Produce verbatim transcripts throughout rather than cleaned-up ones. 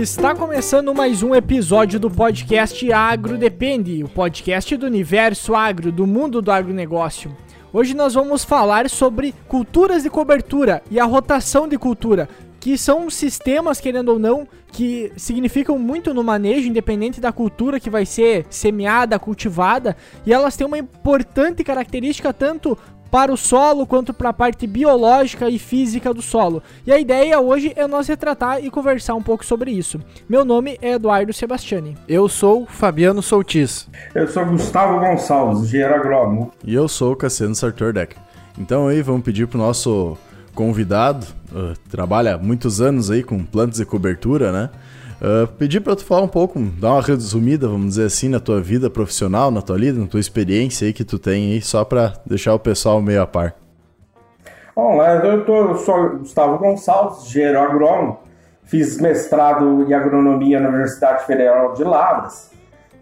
Está começando mais um episódio do podcast Agro Depende, o podcast do universo agro, do mundo do agronegócio. Hoje nós vamos falar sobre culturas de cobertura e a rotação de cultura, que são sistemas, querendo ou não, que significam muito no manejo, independente da cultura que vai ser semeada, cultivada, e elas têm uma importante característica tanto para o solo, quanto para a parte biológica e física do solo. E a ideia hoje é nós retratar e conversar um pouco sobre isso. Meu nome é Eduardo Sebastiani. Eu sou Fabiano Soutis. Eu sou Gustavo Gonçalves, engenheiro agrônomo. E eu sou Cassiano Sartordeck. Então aí vamos pedir para o nosso convidado, uh, trabalha muitos anos aí com plantas e cobertura, né? Uh, pedir para tu falar um pouco, dar uma resumida, vamos dizer assim, na tua vida profissional, na tua lida, na tua experiência aí que tu tem aí, só para deixar o pessoal meio a par. Bom, eu, tô, eu sou Gustavo Gonçalves, engenheiro agrônomo, fiz mestrado em agronomia na Universidade Federal de Lavras,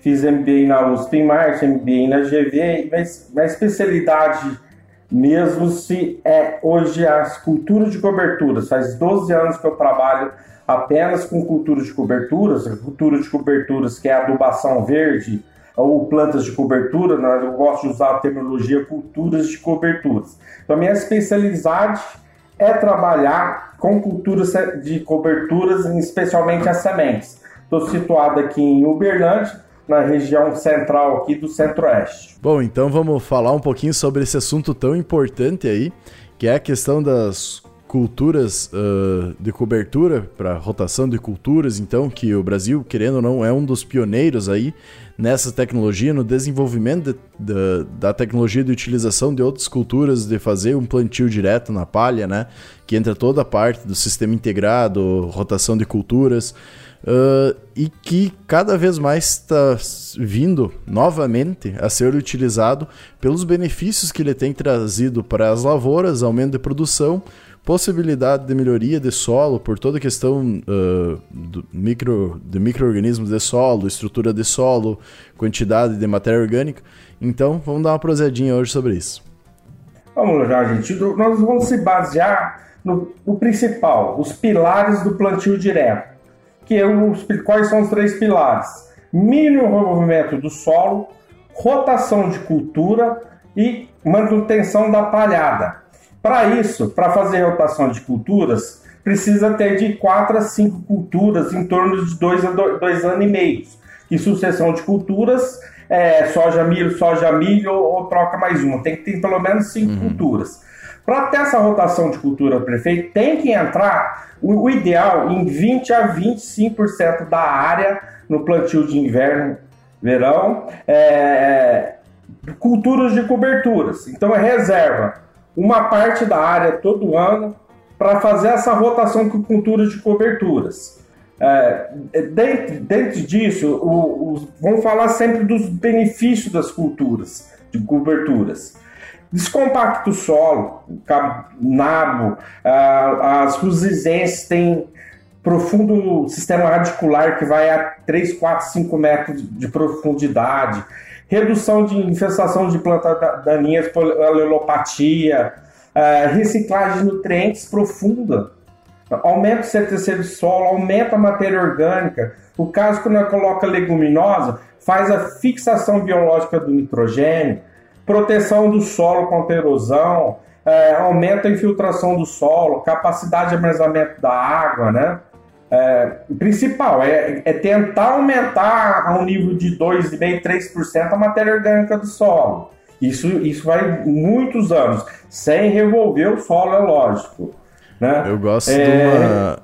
fiz M B A na U S P em Marte, M B A na G V, mas minha especialidade mesmo se é hoje as culturas de coberturas. Faz doze anos que eu trabalho apenas com cultura de coberturas, a cultura de coberturas que é adubação verde ou plantas de cobertura, né? Eu gosto de usar a terminologia culturas de coberturas. Então a minha especialidade é trabalhar com culturas de coberturas, especialmente as sementes. Estou situado aqui em Uberlândia, na região central aqui do Centro-Oeste. Bom, então vamos falar um pouquinho sobre esse assunto tão importante aí, que é a questão das culturas uh, de cobertura, para rotação de culturas, então, que o Brasil, querendo ou não, é um dos pioneiros aí nessa tecnologia, no desenvolvimento de, de, da tecnologia de utilização de outras culturas, de fazer um plantio direto na palha, né? Que entra toda a parte do sistema integrado, rotação de culturas, uh, e que cada vez mais está vindo novamente a ser utilizado pelos benefícios que ele tem trazido para as lavouras, aumento de produção, possibilidade de melhoria de solo por toda a questão uh, do micro, de micro-organismos de solo, estrutura de solo, quantidade de matéria orgânica. Então, vamos dar uma prosadinha hoje sobre isso. Vamos lá, gente. Nós vamos se basear no, no principal, os pilares do plantio direto. Que é os, quais são os três pilares? Mínimo revolvimento do solo, rotação de cultura e manutenção da palhada. Para isso, para fazer rotação de culturas, precisa ter de quatro a cinco culturas em torno de dois a dois anos e meio. E sucessão de culturas, é, soja, milho, soja, milho ou troca mais uma. Tem que ter pelo menos cinco uhum. culturas. Para ter essa rotação de cultura, prefeito, tem que entrar, o, o ideal, em vinte a vinte e cinco por cento da área no plantio de inverno, verão, é, culturas de coberturas. Então é reserva uma parte da área todo ano para fazer essa rotação com culturas de coberturas. É, dentro, dentro disso, o, o, vamos falar sempre dos benefícios das culturas de coberturas. Descompacta o solo, nabo, ah, as cruzizências têm profundo sistema radicular que vai a três, quatro, cinco metros de profundidade. Redução de infestação de plantas daninhas por alelopatia, reciclagem de nutrientes profunda, aumenta o C T C do solo, aumenta a matéria orgânica. O caso quando ela coloca leguminosa, faz a fixação biológica do nitrogênio, proteção do solo contra erosão, aumenta a infiltração do solo, capacidade de armazenamento da água, né? É, o principal é, é tentar aumentar a um nível de dois vírgula cinco por cento, três por cento a matéria orgânica do solo. Isso, isso vai muitos anos, sem revolver o solo, é lógico. Né? Eu gosto é... de uma...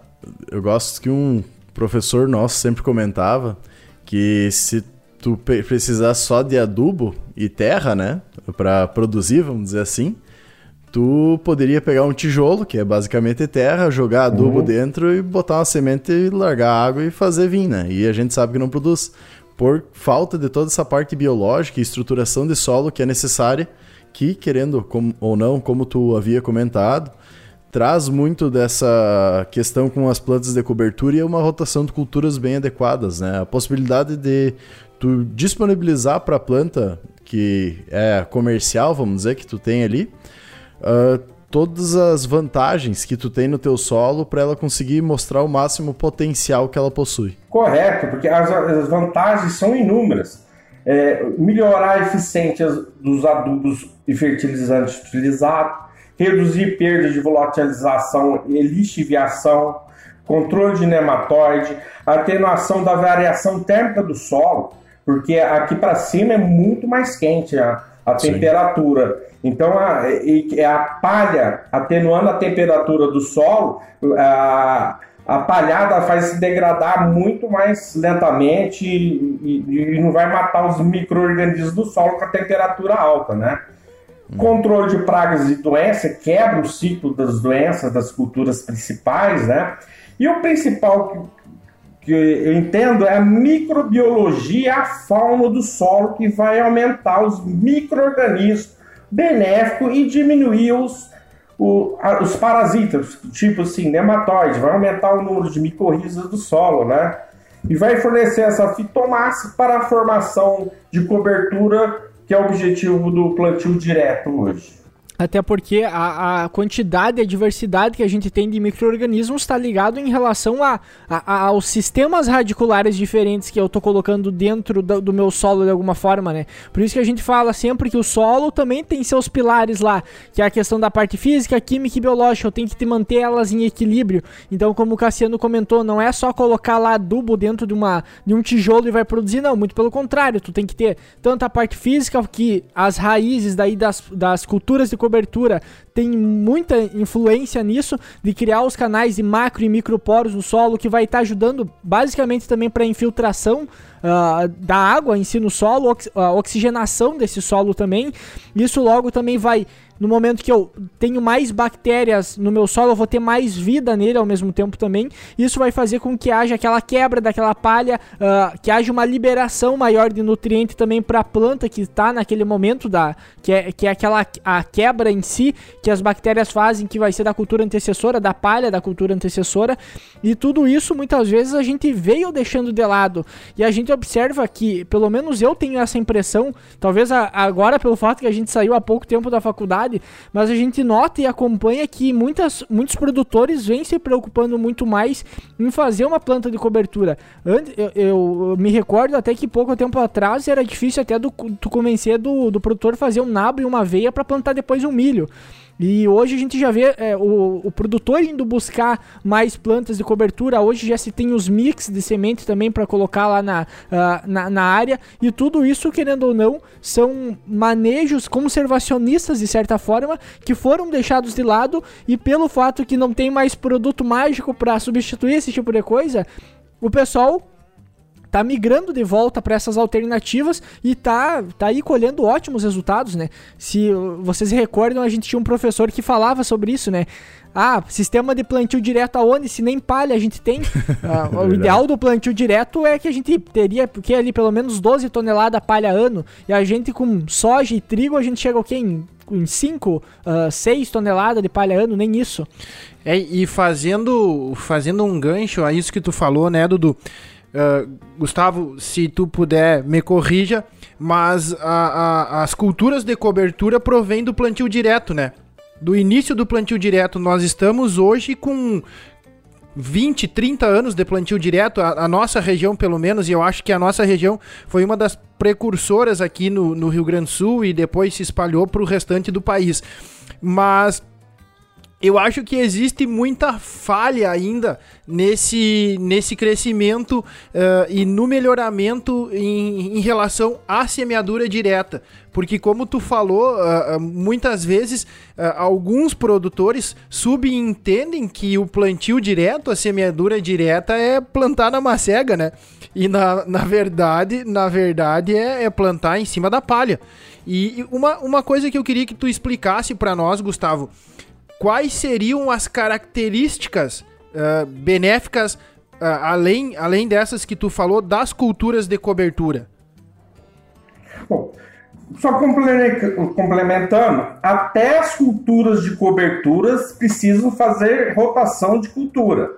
Eu gosto que um professor nosso sempre comentava que se tu precisar só de adubo e terra, né, para produzir, vamos dizer assim, tu poderia pegar um tijolo, que é basicamente terra, jogar adubo uhum. dentro e botar uma semente e largar a água e fazer vinho, né? E a gente sabe que não produz por falta de toda essa parte biológica e estruturação de solo que é necessária, que, querendo como, ou não, como tu havia comentado, traz muito dessa questão com as plantas de cobertura e uma rotação de culturas bem adequadas, né? A possibilidade de tu disponibilizar para a planta, que é comercial, vamos dizer, que tu tem ali, Uh, todas as vantagens que tu tem no teu solo para ela conseguir mostrar o máximo potencial que ela possui. Correto, porque as, as vantagens são inúmeras. É, melhorar a eficiência dos adubos e fertilizantes utilizados, reduzir perda de volatilização e lixiviação, controle de nematóide, atenuação da variação térmica do solo, porque aqui para cima é muito mais quente a, a temperatura. Então, a, a palha, atenuando a temperatura do solo, a, a palhada faz se degradar muito mais lentamente e, e, e não vai matar os micro-organismos do solo com a temperatura alta, né? Controle de pragas e doenças, quebra o ciclo das doenças das culturas principais, né? E o principal que, que eu entendo é a microbiologia, a fauna do solo, que vai aumentar os micro-organismos benéficos e diminuir os, o, a, os parasitas, tipo assim, nematóides, vai aumentar o número de micorrizas do solo, né? E vai fornecer essa fitomassa para a formação de cobertura, que é o objetivo do plantio direto hoje. Até porque a, a quantidade, a diversidade que a gente tem de micro-organismos está ligado em relação a, a, a, aos sistemas radiculares diferentes que eu estou colocando dentro do, do meu solo de alguma forma, né? Por isso que a gente fala sempre que o solo também tem seus pilares lá, que é a questão da parte física, química e biológica. Eu tenho que manter elas em equilíbrio. Então, como o Cassiano comentou, não é só colocar lá adubo dentro de, uma, de um tijolo e vai produzir, não. Muito pelo contrário, tu tem que ter tanto a parte física, que as raízes daí das, das culturas de cobertura tem muita influência nisso, de criar os canais de macro e microporos no solo, que vai estar tá ajudando basicamente também para a infiltração uh, da água em si no solo, ox- a oxigenação desse solo também. Isso logo também vai, no momento que eu tenho mais bactérias no meu solo, eu vou ter mais vida nele ao mesmo tempo também. Isso vai fazer com que haja aquela quebra daquela palha, uh, que haja uma liberação maior de nutriente também para a planta que está naquele momento, da, que, é, que é aquela a quebra em si, que as bactérias fazem, que vai ser da cultura antecessora, da palha da cultura antecessora, e tudo isso muitas vezes a gente veio deixando de lado, e a gente observa que, pelo menos eu tenho essa impressão, talvez a, agora pelo fato que a gente saiu há pouco tempo da faculdade, mas a gente nota e acompanha que muitas, muitos produtores vêm se preocupando muito mais em fazer uma planta de cobertura. Eu, eu, eu me recordo até que pouco tempo atrás era difícil até do, do convencer do, do produtor fazer um nabo e uma veia para plantar depois um milho. E hoje a gente já vê é, o, o produtor indo buscar mais plantas de cobertura. Hoje já se tem os mix de semente também para colocar lá na, uh, na, na área. E tudo isso, querendo ou não, são manejos conservacionistas, de certa forma, que foram deixados de lado. E pelo fato que não tem mais produto mágico para substituir esse tipo de coisa, o pessoal tá migrando de volta para essas alternativas e tá, tá aí colhendo ótimos resultados, né? Se vocês recordam, a gente tinha um professor que falava sobre isso, né? Ah, sistema de plantio direto aonde? Se nem palha a gente tem. Ah, o ideal do plantio direto é que a gente teria, porque ali pelo menos doze toneladas palha ano, e a gente com soja e trigo, a gente chega o quê? Em cinco, seis toneladas de palha ano, nem isso. É, e fazendo, fazendo um gancho a isso que tu falou, né, Dudu? Uh, Gustavo, se tu puder, me corrija, mas a, a, as culturas de cobertura provêm do plantio direto, né? Do início do plantio direto, nós estamos hoje com vinte, trinta anos de plantio direto, a, a nossa região pelo menos, e eu acho que a nossa região foi uma das precursoras aqui no, no Rio Grande do Sul e depois se espalhou para o restante do país. Mas eu acho que existe muita falha ainda nesse, nesse crescimento uh, e no melhoramento em, em relação à semeadura direta. Porque como tu falou, uh, muitas vezes uh, alguns produtores subentendem que o plantio direto, a semeadura direta é plantar na macega, né? E na, na verdade, na verdade é, é plantar em cima da palha. E uma, uma coisa que eu queria que tu explicasse para nós, Gustavo, quais seriam as características uh, benéficas, uh, além, além dessas que tu falou, das culturas de cobertura? Bom, só complementando, até as culturas de coberturas precisam fazer rotação de cultura,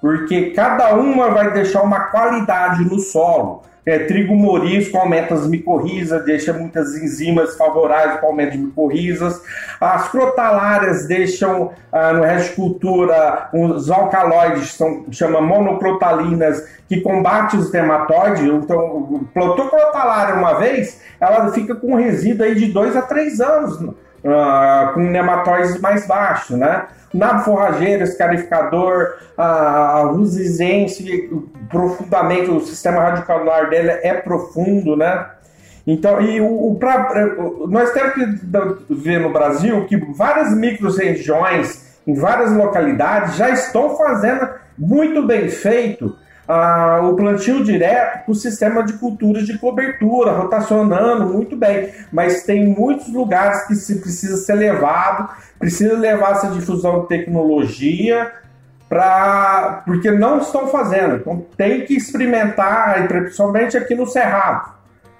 porque cada uma vai deixar uma qualidade no solo, É, trigo morisco aumenta as micorrizas, deixa muitas enzimas favoráveis para o aumento de micorrizas. As crotalárias deixam, ah, no resto de cultura, os alcaloides, são, chama monocrotalinas, que combate os nematóides. Então, plantou crotalária uma vez, ela fica com resíduo aí de dois a três anos, ah, com nematóides mais baixos, né? Nabo forrageiro, escarificador, a ruzizense, profundamente, o sistema radicalar dela é profundo, né? Então, e o, o pra, nós temos que ver no Brasil que várias micro-regiões, em várias localidades, já estão fazendo muito bem feito ah, o plantio direto com o sistema de culturas de cobertura, rotacionando muito bem, mas tem muitos lugares que se precisa ser levado, precisa levar essa difusão de tecnologia, pra... porque não estão fazendo. Então tem que experimentar, principalmente aqui no Cerrado.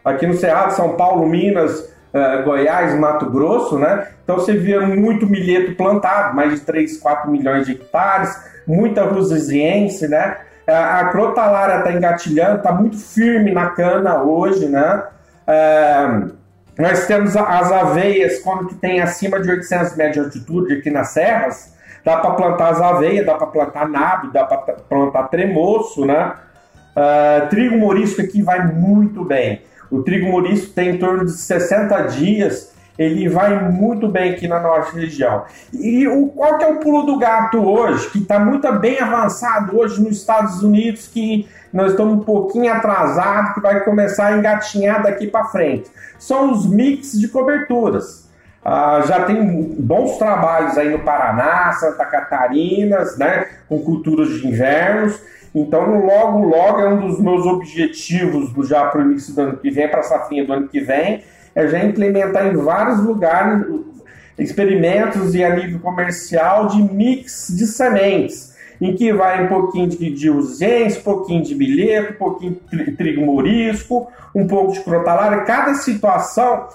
Aqui no Cerrado, São Paulo, Minas, eh, Goiás, Mato Grosso, né? Então você via muito milheto plantado, mais de três, quatro milhões de hectares, muita ruziziense, né? A crotalária está engatilhando, está muito firme na cana hoje, né? É, nós temos as aveias, como que tem acima de oitocentos metros de altitude aqui nas serras, dá para plantar as aveias, dá para plantar nabo, dá para plantar tremoço, né? É, trigo morisco aqui vai muito bem. O trigo morisco tem em torno de sessenta dias, ele vai muito bem aqui na nossa região. E o, qual que é o pulo do gato hoje, que está muito bem avançado hoje nos Estados Unidos, que nós estamos um pouquinho atrasados, que vai começar a engatinhar daqui para frente? São os mix de coberturas. Ah, já tem bons trabalhos aí no Paraná, Santa Catarina, né, com culturas de invernos. Então, logo, logo, é um dos meus objetivos já para o início do ano que vem, para a safrinha do ano que vem, é já implementar em vários lugares experimentos e a nível comercial de mix de sementes, em que vai um pouquinho de, de urgência, um pouquinho de milheto, um pouquinho de trigo morisco, um pouco de crotalária. Cada situação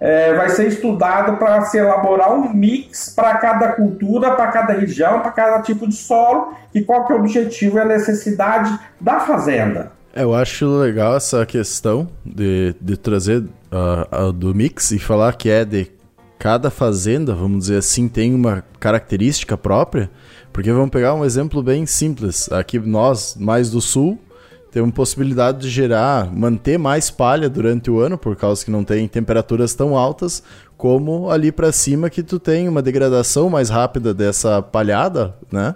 é, vai ser estudada para se elaborar um mix para cada cultura, para cada região, para cada tipo de solo, e qual que é o objetivo e a necessidade da fazenda. Eu acho legal essa questão de, de trazer uh, uh, do mix e falar que é de cada fazenda, vamos dizer assim, tem uma característica própria, porque vamos pegar um exemplo bem simples. Aqui nós, mais do sul, temos possibilidade de gerar, manter mais palha durante o ano, por causa que não tem temperaturas tão altas, como ali para cima que tu tem uma degradação mais rápida dessa palhada, né?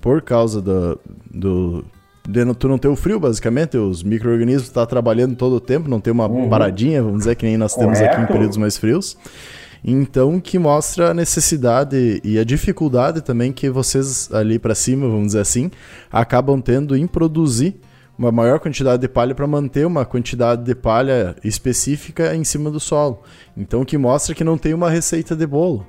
Por causa do... do De tu não ter o frio, basicamente, os micro-organismos estão tá trabalhando todo o tempo, não tem uma uhum. paradinha, vamos dizer, que nem nós Correto. Temos aqui em períodos mais frios. Então, que mostra a necessidade e a dificuldade também que vocês ali para cima, vamos dizer assim, acabam tendo em produzir uma maior quantidade de palha para manter uma quantidade de palha específica em cima do solo. Então, que mostra que não tem uma receita de bolo.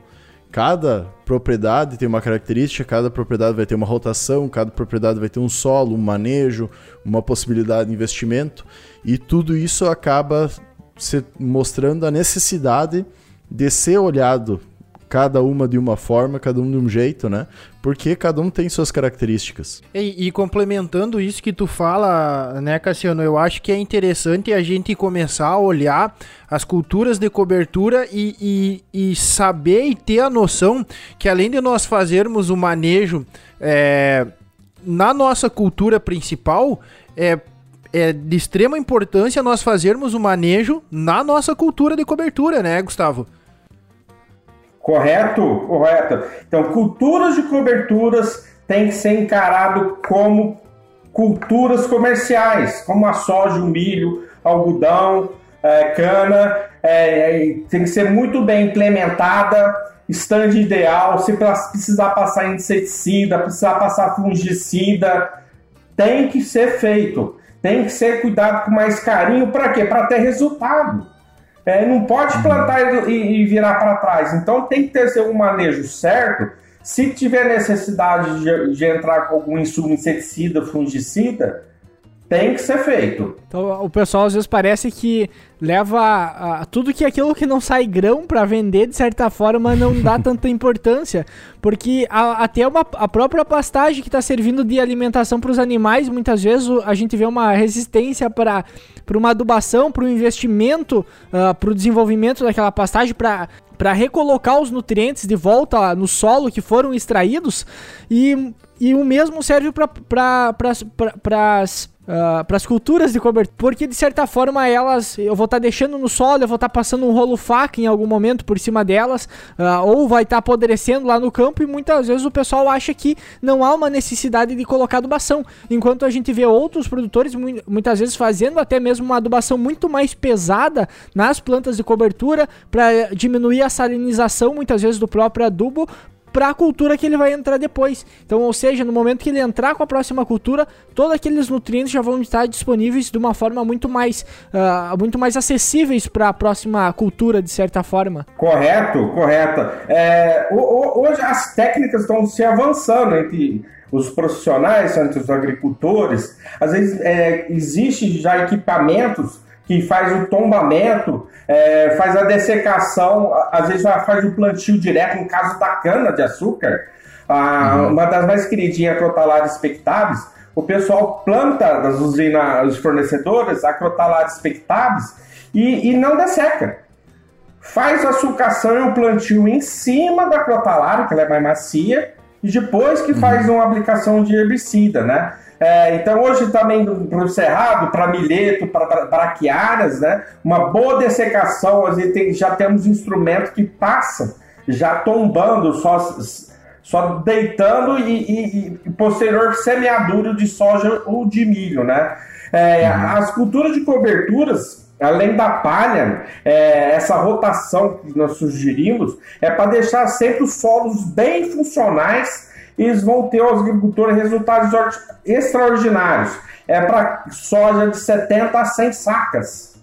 Cada propriedade tem uma característica, cada propriedade vai ter uma rotação, cada propriedade vai ter um solo, um manejo, uma possibilidade de investimento, e tudo isso acaba se mostrando a necessidade de ser olhado cada uma de uma forma, cada um de um jeito, né? Porque cada um tem suas características. E, e complementando isso que tu fala, né, Cassiano, eu acho que é interessante a gente começar a olhar as culturas de cobertura e, e, e saber e ter a noção que, além de nós fazermos o manejo é, na nossa cultura principal, é É de extrema importância nós fazermos o manejo na nossa cultura de cobertura, né, Gustavo? Correto? Correto. Então, culturas de coberturas tem que ser encarado como culturas comerciais, como a soja, o milho, algodão, é, cana, é, tem que ser muito bem implementada, stand ideal, se precisar passar inseticida, precisar passar fungicida, tem que ser feito, tem que ser cuidado com mais carinho, para quê? Para ter resultado. É, não pode plantar e, e virar para trás. Então tem que ter seu manejo certo. Se tiver necessidade de, de entrar com algum insumo inseticida, fungicida, tem que ser feito. Então o pessoal às vezes parece que leva a, a, tudo que aquilo que não sai grão para vender, de certa forma, não dá tanta importância, porque a, até uma, a própria pastagem que está servindo de alimentação para os animais, muitas vezes a gente vê uma resistência para uma adubação, para um investimento, uh, para o desenvolvimento daquela pastagem, para... para recolocar os nutrientes de volta no solo que foram extraídos, e, e o mesmo serve para pra, pra, pra, pra, uh, as culturas de cobertura, porque de certa forma elas, eu vou estar tá deixando no solo, eu vou estar tá passando um rolo faca em algum momento por cima delas, uh, ou vai estar tá apodrecendo lá no campo, e muitas vezes o pessoal acha que não há uma necessidade de colocar adubação, enquanto a gente vê outros produtores muitas vezes fazendo até mesmo uma adubação muito mais pesada nas plantas de cobertura para diminuir a salinização muitas vezes do próprio adubo para a cultura que ele vai entrar depois. Então, ou seja, no momento que ele entrar com a próxima cultura, todos aqueles nutrientes já vão estar disponíveis de uma forma muito mais, uh, muito mais acessíveis para a próxima cultura, de certa forma. Correto, correto. É, hoje as técnicas estão se avançando entre os profissionais, entre os agricultores. Às vezes é, existem já equipamentos que faz o tombamento, é, faz a dessecação, às vezes faz o plantio direto, no caso da cana-de-açúcar, uhum. Uma das mais queridinhas, a Crotalaria spectabilis, o pessoal planta das usinas fornecedoras, a Crotalaria spectabilis, e, e não desseca. Faz a sucação e o plantio em cima da Crotalaria, que ela é mais macia, e depois que uhum. faz uma aplicação de herbicida, né? É, então hoje também para o cerrado, para milheto, para braquiárias, né? Uma boa dessecação, a gente tem, já temos instrumentos que passam, já tombando, só, só deitando e, e, e posterior semeadura de soja ou de milho, né? É, uhum. As culturas de coberturas, além da palha, é, essa rotação que nós sugerimos é para deixar sempre os solos bem funcionais. Eles vão ter aos agricultores resultados extraordinários. É para soja de setenta a cem sacas.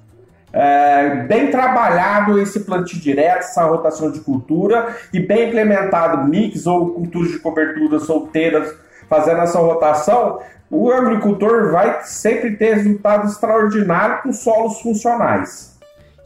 É, bem trabalhado esse plantio direto, essa rotação de cultura, e bem implementado mix ou culturas de cobertura solteiras, fazendo essa rotação, o agricultor vai sempre ter resultado extraordinário com solos funcionais.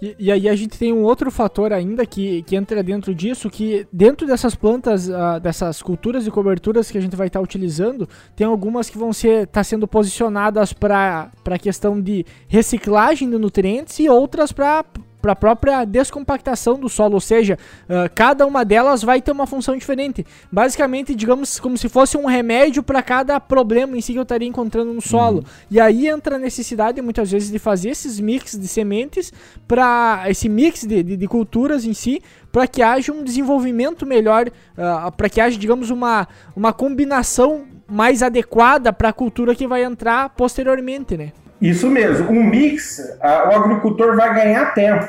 E, e aí a gente tem um outro fator ainda que, que entra dentro disso, que dentro dessas plantas, uh, dessas culturas e coberturas que a gente vai estar tá utilizando, tem algumas que vão ser estar tá sendo posicionadas para a questão de reciclagem de nutrientes e outras para para a própria descompactação do solo, ou seja, uh, cada uma delas vai ter uma função diferente. Basicamente, digamos, como se fosse um remédio para cada problema em si que eu estaria encontrando no solo. Uhum. E aí entra a necessidade, muitas vezes, de fazer esses mix de sementes, para esse mix de, de, de culturas em si, para que haja um desenvolvimento melhor, uh, para que haja, digamos, uma, uma combinação mais adequada para a cultura que vai entrar posteriormente, né? Isso mesmo, um mix, a, o agricultor vai ganhar tempo,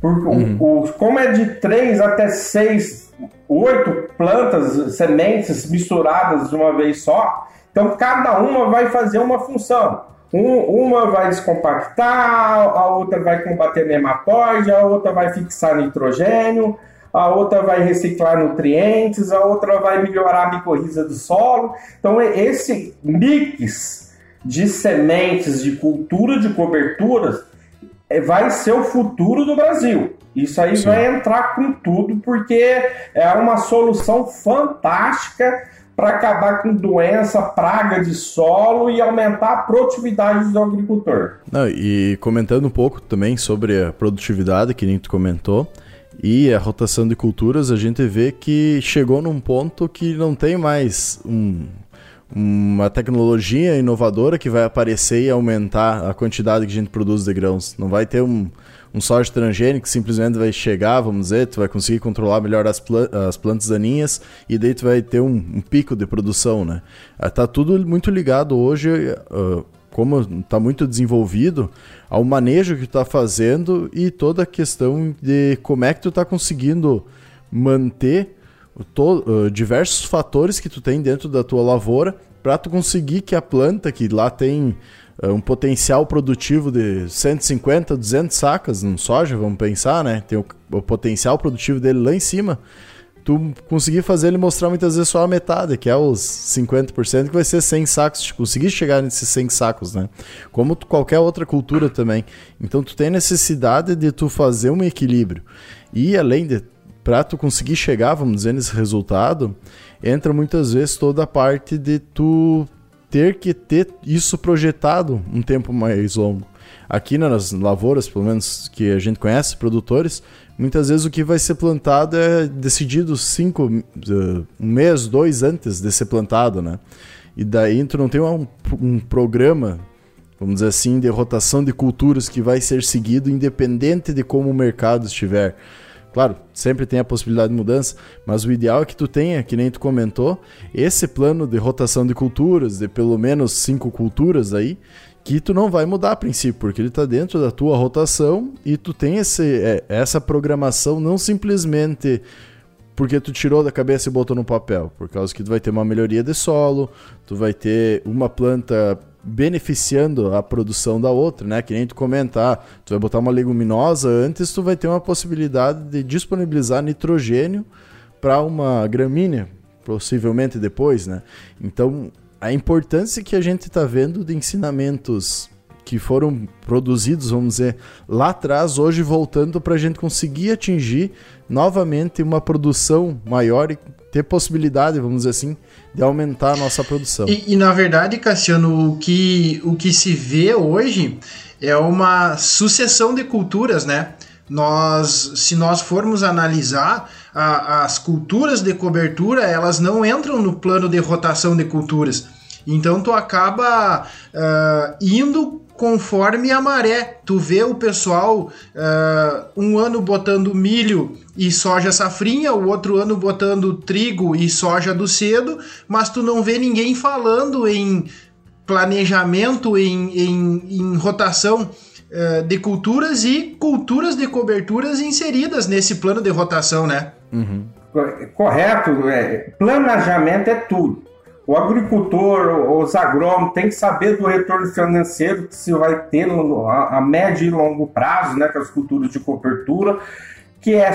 porque uhum. o, o, como é de três até seis, oito plantas, sementes misturadas de uma vez só, então cada uma vai fazer uma função, um, uma vai descompactar, a outra vai combater nematóide, a outra vai fixar nitrogênio, a outra vai reciclar nutrientes, a outra vai melhorar a micorriza do solo, então esse mix de sementes, de cultura de coberturas, vai ser o futuro do Brasil. Isso aí Sim. vai entrar com tudo, porque é uma solução fantástica para acabar com doença, praga de solo e aumentar a produtividade do agricultor. Não, e comentando um pouco também sobre a produtividade, que nem tu comentou, e a rotação de culturas, a gente vê que chegou num ponto que não tem mais um... uma tecnologia inovadora que vai aparecer e aumentar a quantidade que a gente produz de grãos. Não vai ter um, um soja transgênico que simplesmente vai chegar, vamos dizer, tu vai conseguir controlar melhor as, pla- as plantas daninhas e daí tu vai ter um, um pico de produção, né? Tá tudo muito ligado hoje, uh, como tá muito desenvolvido, ao manejo que tu tá fazendo e toda a questão de como é que tu tá conseguindo manter To, uh, diversos fatores que tu tem dentro da tua lavoura para tu conseguir que a planta, que lá tem uh, um potencial produtivo de cento e cinquenta, duzentas sacas no soja, vamos pensar, né? Tem o, o potencial produtivo dele lá em cima. tu conseguir fazer ele mostrar muitas vezes só a metade, que é os cinquenta por cento, que vai ser cem sacos, tu conseguir chegar nesses cem sacos, né? Como tu, qualquer outra cultura também. Então tu tem necessidade de tu fazer um equilíbrio. E além de, para tu conseguir chegar, vamos dizer, nesse resultado, entra muitas vezes toda a parte de tu ter que ter isso projetado um tempo mais longo. Aqui nas lavouras, pelo menos que a gente conhece, produtores, muitas vezes o que vai ser plantado é decidido cinco, um mês, dois antes de ser plantado, né? E daí tu não tem um, um programa, vamos dizer assim, de rotação de culturas que vai ser seguido independente de como o mercado estiver. Claro, sempre tem a possibilidade de mudança, mas o ideal é que tu tenha, que nem tu comentou, esse plano de rotação de culturas, de pelo menos cinco culturas aí, que tu não vai mudar a princípio, porque ele está dentro da tua rotação e tu tem esse, essa programação não simplesmente porque tu tirou da cabeça e botou no papel, por causa que tu vai ter uma melhoria de solo, tu vai ter uma planta beneficiando a produção da outra, né? Que nem tu comentar, tu vai botar uma leguminosa antes, tu vai ter uma possibilidade de disponibilizar nitrogênio para uma gramínea, possivelmente depois, né? Então, a importância que a gente está vendo de ensinamentos que foram produzidos, vamos dizer, lá atrás, hoje voltando para a gente conseguir atingir novamente uma produção maior e ter possibilidade, vamos dizer assim, de aumentar a nossa produção. E, e na verdade, Cassiano, o que, o que se vê hoje é uma sucessão de culturas, né? Nós, se nós formos analisar, a, as culturas de cobertura, elas não entram no plano de rotação de culturas. Então tu acaba uh, indo conforme a maré. Tu vê o pessoal uh, um ano botando milho e soja safrinha, o outro ano botando trigo e soja do cedo, mas tu não vê ninguém falando em planejamento, em, em, em rotação de culturas e culturas de coberturas inseridas nesse plano de rotação, né? Uhum. Correto, né? Planejamento é tudo. O agricultor, os agrônomos tem que saber do retorno financeiro que se vai ter a médio e longo prazo, né, com as culturas de cobertura, que é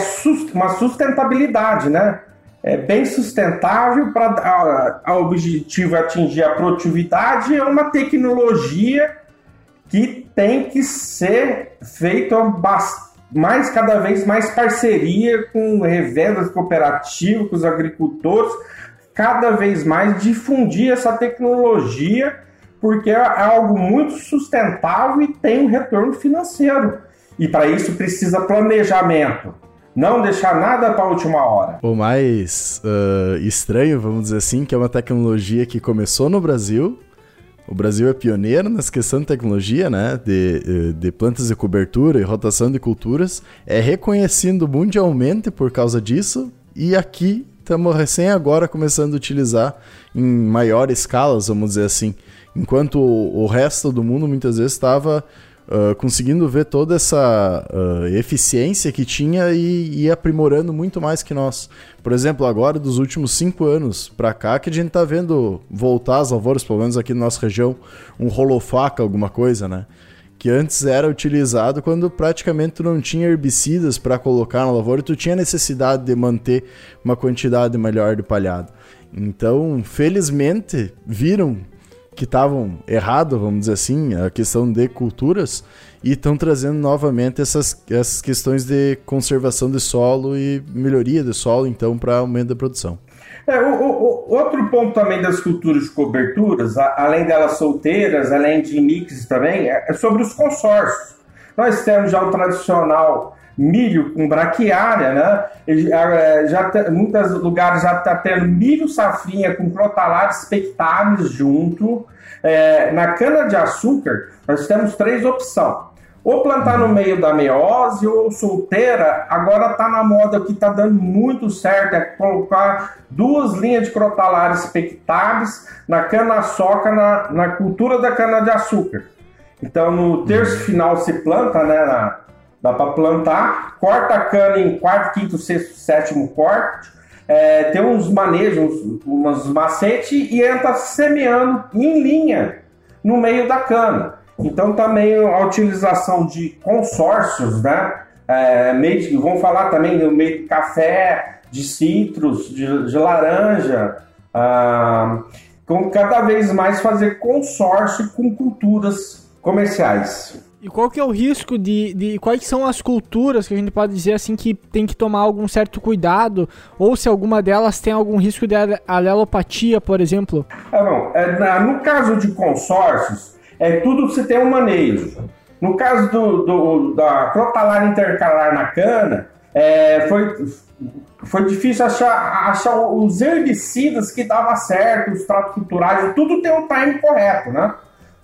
uma sustentabilidade, né? É bem sustentável para o objetivo atingir a produtividade, é uma tecnologia que tem que ser feito mais, cada vez mais parceria com revendas cooperativas, com os agricultores, cada vez mais difundir essa tecnologia, porque é algo muito sustentável e tem um retorno financeiro. E para isso precisa planejamento, não deixar nada para a última hora. O mais uh, estranho, vamos dizer assim, que é uma tecnologia que começou no Brasil. O Brasil é pioneiro nessa questão de tecnologia, né? De, de plantas de cobertura e rotação de culturas. É reconhecido mundialmente por causa disso. E aqui estamos recém agora começando a utilizar em maior escala, vamos dizer assim. Enquanto o, o resto do mundo muitas vezes estava uh, conseguindo ver toda essa uh, eficiência que tinha e, e aprimorando muito mais que nós. Por exemplo, agora, dos últimos cinco anos para cá, que a gente está vendo voltar as lavouras, pelo menos aqui na nossa região, um rolofaca, alguma coisa, né? Que antes era utilizado quando praticamente tu não tinha herbicidas para colocar na lavoura e tu tinha necessidade de manter uma quantidade melhor de palhada. Então, felizmente, viram que estavam errados, vamos dizer assim, a questão de culturas, e estão trazendo novamente essas, essas questões de conservação de solo e melhoria de solo, então, para aumento da produção. É, o, o, outro ponto também das culturas de coberturas, a, além delas solteiras, além de mixes também, é, é sobre os consórcios. Nós temos já o tradicional milho com braquiária, né? Já, já tem, muitos lugares já está tendo milho safrinha com crotalares pectáveis junto. É, na cana-de-açúcar, nós temos três opções. Ou plantar no meio da meiose, ou solteira, agora está na moda que está dando muito certo, é colocar duas linhas de crotalares pectáveis na cana-soca, na, na cultura da cana-de-açúcar. Então, no terço final se planta, né, na, dá para plantar, corta a cana em quarto, quinto, sexto, sétimo corte, é, tem uns manejos, uns, uns macetes, e entra semeando em linha no meio da cana. Então, também a utilização de consórcios, né? É, meio de, vamos falar também do meio de café, de citros, de, de laranja, ah, com cada vez mais fazer consórcio com culturas comerciais. E qual que é o risco de, de... Quais são as culturas que a gente pode dizer assim que tem que tomar algum certo cuidado? Ou se alguma delas tem algum risco de alelopatia, por exemplo? É, bom, é, na, no caso de consórcios, é tudo que você tem um manejo. No caso do, do, da crotalária intercalar na cana, é, foi, foi difícil achar, achar os herbicidas que davam certo, os tratos culturais, tudo tem um time correto, né?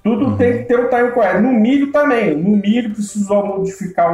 Tudo uhum. tem que ter o time correto. No milho também. No milho precisou modificar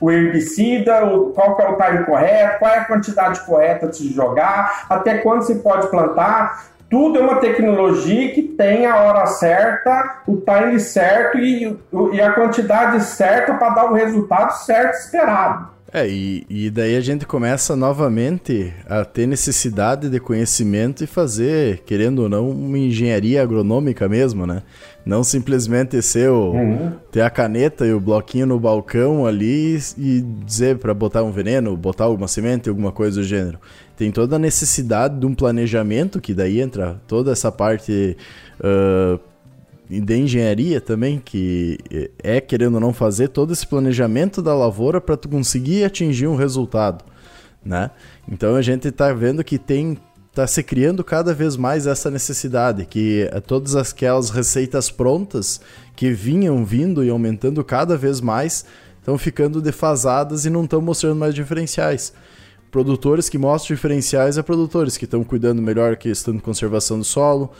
o herbicida, o, qual que é o time correto, qual é a quantidade correta de jogar, até quando se pode plantar. Tudo é uma tecnologia que tem a hora certa, o time certo e, e a quantidade certa para dar o resultado certo esperado. É, e, e daí a gente começa novamente a ter necessidade de conhecimento e fazer, querendo ou não, uma engenharia agronômica mesmo, né? Não simplesmente ser o, uhum. ter a caneta e o bloquinho no balcão ali e dizer para botar um veneno, botar alguma semente, alguma coisa do gênero. Tem toda a necessidade de um planejamento, que daí entra toda essa parte... Uh, de engenharia também, que é, querendo ou não, fazer todo esse planejamento da lavoura para tu conseguir atingir um resultado, né? Então a gente está vendo que tem, está se criando cada vez mais essa necessidade, que todas aquelas receitas prontas que vinham vindo e aumentando cada vez mais estão ficando defasadas e não estão mostrando mais diferenciais. Produtores que mostram diferenciais é produtores que estão cuidando melhor da questão de conservação do solo.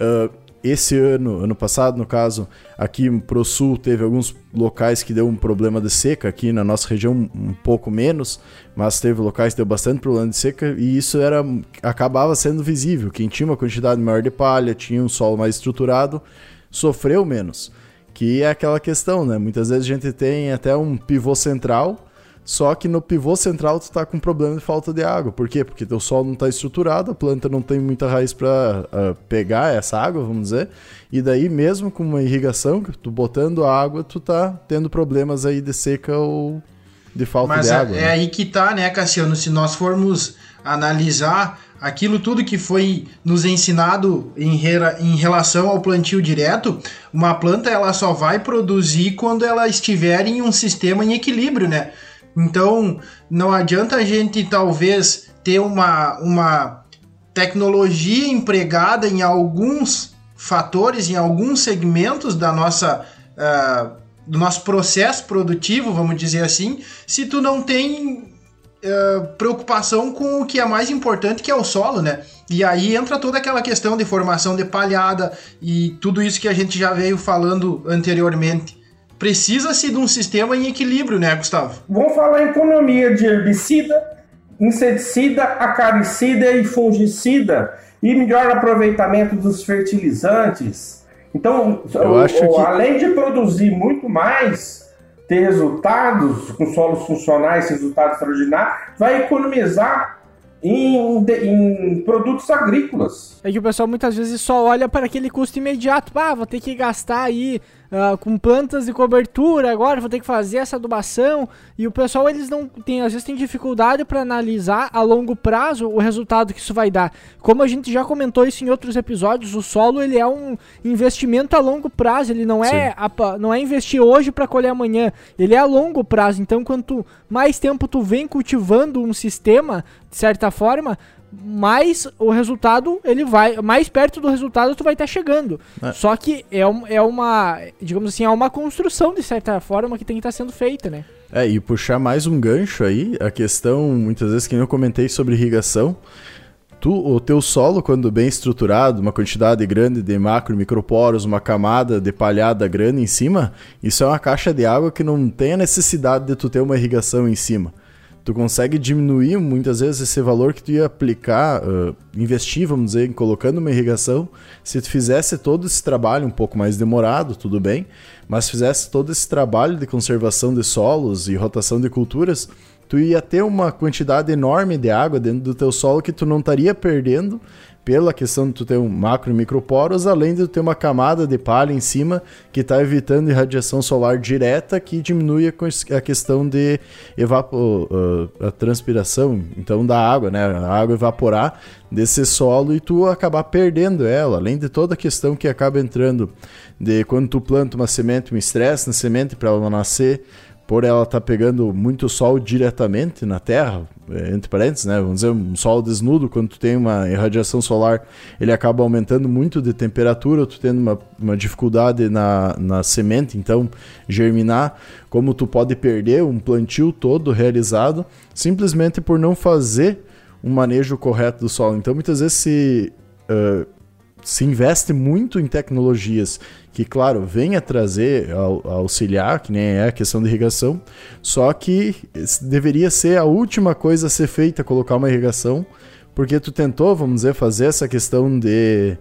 Uh, Esse ano, ano passado, no caso, aqui pro sul teve alguns locais que deu um problema de seca, aqui na nossa região um pouco menos, mas teve locais que deu bastante problema de seca e isso era, acabava sendo visível. Quem tinha uma quantidade maior de palha, tinha um solo mais estruturado, sofreu menos, que é aquela questão, né? Muitas vezes a gente tem até um pivô central, só que no pivô central tu tá com problema de falta de água. Por quê? Porque teu solo não tá estruturado, a planta não tem muita raiz para uh, pegar essa água, vamos dizer. E daí mesmo com uma irrigação, tu botando a água, tu tá tendo problemas aí de seca ou de falta Mas de é, água. Mas é né? aí que tá, né, Cassiano? Se nós formos analisar aquilo tudo que foi nos ensinado em, re- em relação ao plantio direto, uma planta ela só vai produzir quando ela estiver em um sistema em equilíbrio, né? Então, não adianta a gente, talvez, ter uma, uma tecnologia empregada em alguns fatores, em alguns segmentos da nossa, uh, do nosso processo produtivo, vamos dizer assim, se tu não tem uh, preocupação com o que é mais importante, que é o solo, né? E aí entra toda aquela questão de formação de palhada e tudo isso que a gente já veio falando anteriormente. Precisa-se de um sistema em equilíbrio, né, Gustavo? Vamos falar em economia de herbicida, inseticida, acaricida e fungicida e melhor aproveitamento dos fertilizantes. Então, eu acho que... além de produzir muito mais, ter resultados com solos funcionais, resultados extraordinários, vai economizar Em, em produtos agrícolas. É que o pessoal muitas vezes só olha para aquele custo imediato. Ah, vou ter que gastar aí uh, com plantas de cobertura agora, vou ter que fazer essa adubação. E o pessoal, eles não tem, às vezes tem dificuldade para analisar a longo prazo o resultado que isso vai dar. Como a gente já comentou isso em outros episódios, o solo ele é um investimento a longo prazo. Ele não é, a, não é investir hoje para colher amanhã. Ele é a longo prazo. Então, quanto mais tempo tu vem cultivando um sistema, de certa forma, mais o resultado ele vai, mais perto do resultado tu vai estar chegando. É. Só que é, um, é uma, digamos assim, é uma construção de certa forma que tem que estar sendo feita, né? É, e puxar mais um gancho aí, a questão, muitas vezes que eu comentei sobre irrigação, tu, o teu solo, quando bem estruturado, uma quantidade grande de macro e microporos, uma camada de palhada grande em cima, isso é uma caixa de água que não tem a necessidade de tu ter uma irrigação em cima. Tu consegue diminuir muitas vezes esse valor que tu ia aplicar, uh, investir, vamos dizer, colocando uma irrigação. Se tu fizesse todo esse trabalho um pouco mais demorado, tudo bem, mas fizesse todo esse trabalho de conservação de solos e rotação de culturas, tu ia ter uma quantidade enorme de água dentro do teu solo que tu não estaria perdendo pela questão de tu ter um macro e microporos, além de tu ter uma camada de palha em cima que está evitando irradiação solar direta, que diminui a questão de evapo- a transpiração, então da água, né? A água evaporar desse solo e tu acabar perdendo ela, além de toda a questão que acaba entrando de quando tu planta uma semente, um estresse na semente para ela nascer, por ela estar tá pegando muito sol diretamente na terra, entre parênteses, né? Vamos dizer, um sol desnudo, quando tu tem uma irradiação solar, ele acaba aumentando muito de temperatura, tu tendo uma, uma dificuldade na, na semente, então, germinar, como tu pode perder um plantio todo realizado, simplesmente por não fazer um manejo correto do solo. Então, muitas vezes se, uh, se investe muito em tecnologias que, claro, venha trazer, auxiliar, que nem é a questão da irrigação, só que deveria ser a última coisa a ser feita, colocar uma irrigação, porque tu tentou, vamos dizer, fazer essa questão de,